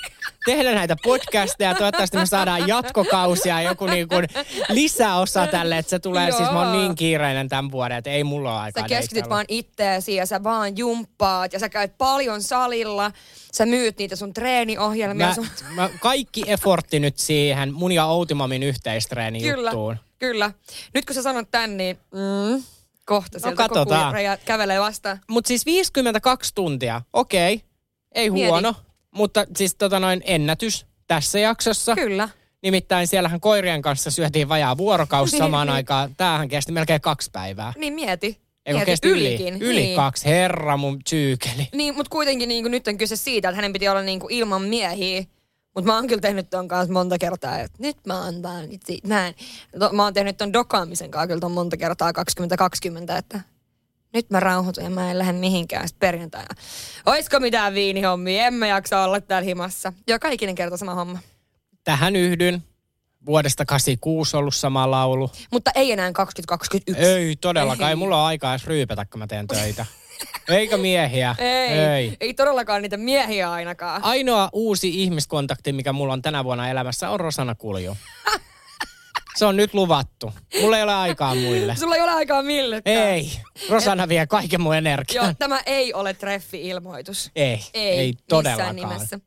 tehdä näitä podcasteja. Toivottavasti me saadaan jatkokausia, joku niin kuin lisäosa tälle, että se tulee. Joo. Siis mä oon niin kiireinen tämän vuoden, että ei mulla ole aikaa. Sä keskityt deitella. Vaan itteesi ja sä vaan jumppaat ja sä käyt paljon salilla. Sä myyt niitä sun treeniohjelmia. Mä, sun... mä kaikki effortti nyt siihen mun ja Outimamin yhteistreeni juttuun. Kyllä. Nyt kun sä sanot tän, niin mm, kohta sieltä no, kokuja kävelee vastaan. Mutta siis viisikymmentäkaksi tuntia, okei, okay. ei Mieti. huono, mutta siis tota noin ennätys tässä jaksossa. Kyllä. Nimittäin siellähän koirien kanssa syötiin vajaa vuorokausi samaan aikaan. Tämähän kesti melkein kaksi päivää. Niin mieti. Eikö kesti ylikin. Yli, yli niin. kaksi, herra mun syykeli. Niin, mutta kuitenkin niin nyt on kyse siitä, että hänen piti olla niin ilman miehiä. Mutta mä oon kyllä tehnyt ton kanssa monta kertaa, että nyt mä antaan, nyt siitä, näin. Mä oon tehnyt ton dokaamisen kanssa kyllä ton monta kertaa kaksikymmentä kaksikymmentä, että nyt mä rauhoitun ja mä en lähde mihinkään sitten perjantaina. Oisko mitään viinihommia, en mä jaksa olla täällä himassa. Joka ikinen kerta sama homma. Tähän yhdyn. Vuodesta kahdeksankymmentäkuusi ollut sama laulu. Mutta ei enää kaksituhattakaksikymmentäyksi. Ei todellakaan, ei mulla ole aikaa edes ryypätä, kun mä teen töitä. Eikä miehiä. Ei, ei. Ei todellakaan niitä miehiä ainakaan. Ainoa uusi ihmiskontakti, mikä mulla on tänä vuonna elämässä, on Rosanna Kulju. Se on nyt luvattu. Mulla ei ole aikaa muille. Sulla ei ole aikaa millekään. Ei. Rosanna vie kaiken mun energian. Joo, tämä ei ole treffi-ilmoitus. Ei, ei, ei todellakaan. Missään nimessä.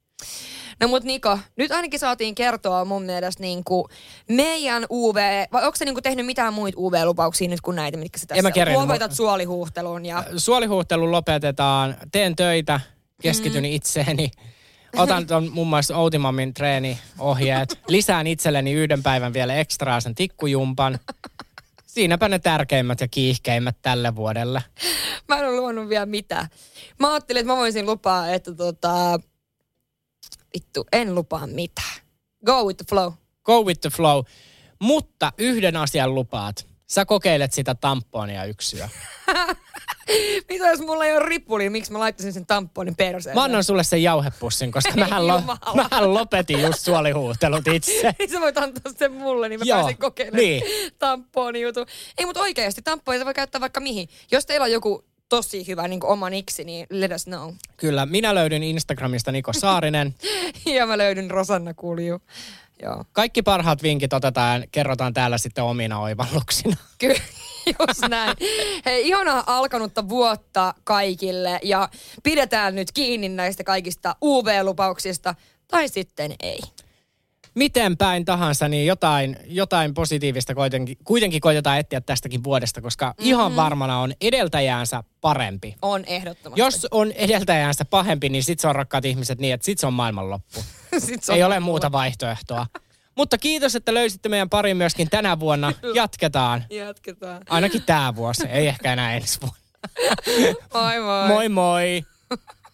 No mut Niko, nyt ainakin saatiin kertoa mun mielestä niinku meidän U V, vai onko sä niinku tehnyt mitään muita U V-lupauksia nyt kuin näitä, mitkä sä tässä on? Lopetat suolihuuhtelun ja... Suolihuuhtelun lopetetaan, teen töitä, keskityn mm. itseeni, otan ton muun muassa Outimamin treeniohjeet, lisään itselleni yhden päivän vielä ekstraa sen tikkujumpan. Siinäpä ne tärkeimmät ja kiihkeimmät tälle vuodelle. Mä en ole luonut vielä mitään. Mä ajattelin, että mä voisin lupaa, että tota... Vittu, en lupaa mitään. Go with the flow. Go with the flow. Mutta yhden asian lupaat. Sä kokeilet sitä tamponia yksyä. Mitä jos mulla ei ole ripuli, miksi mä laittaisin sen tamponin perseen? Mä annan sulle sen jauhepussin, koska mähän, lo- mähän lopetin just suolihuuhtelut itse. Niin sä voit antaa sen mulle, niin mä Joo, pääsen kokeilemaan niin. tamponin jutun. Ei, mutta oikeasti tamponia voi käyttää vaikka mihin. Jos teillä on joku... Tosi hyvä niin kuin oma niksi, niin let us know. Kyllä, minä löydyn Instagramista Niko Saarinen. Ja mä löydyn Rosanna Kulju. Joo. Kaikki parhaat vinkit otetaan, kerrotaan täällä sitten omina oivalluksina. Kyllä, just näin. Hei, ihanaa alkanutta vuotta kaikille ja pidetään nyt kiinni näistä kaikista U V-lupauksista, tai sitten ei. Miten päin tahansa, niin jotain, jotain positiivista kuitenkin, kuitenkin koitetaan etsiä tästäkin vuodesta, koska mm-hmm. ihan varmana on edeltäjäänsä parempi. On ehdottomasti. Jos on edeltäjäänsä pahempi, niin sit se on, rakkaat ihmiset, niin että sit se on maailmanloppu. sit se on Ei maailman. ole muuta vaihtoehtoa. Mutta kiitos, että löysitte meidän parin myöskin tänä vuonna. Jatketaan. Jatketaan. Ainakin tää vuosi, ei ehkä enää ensi vuonna. moi moi. Moi moi.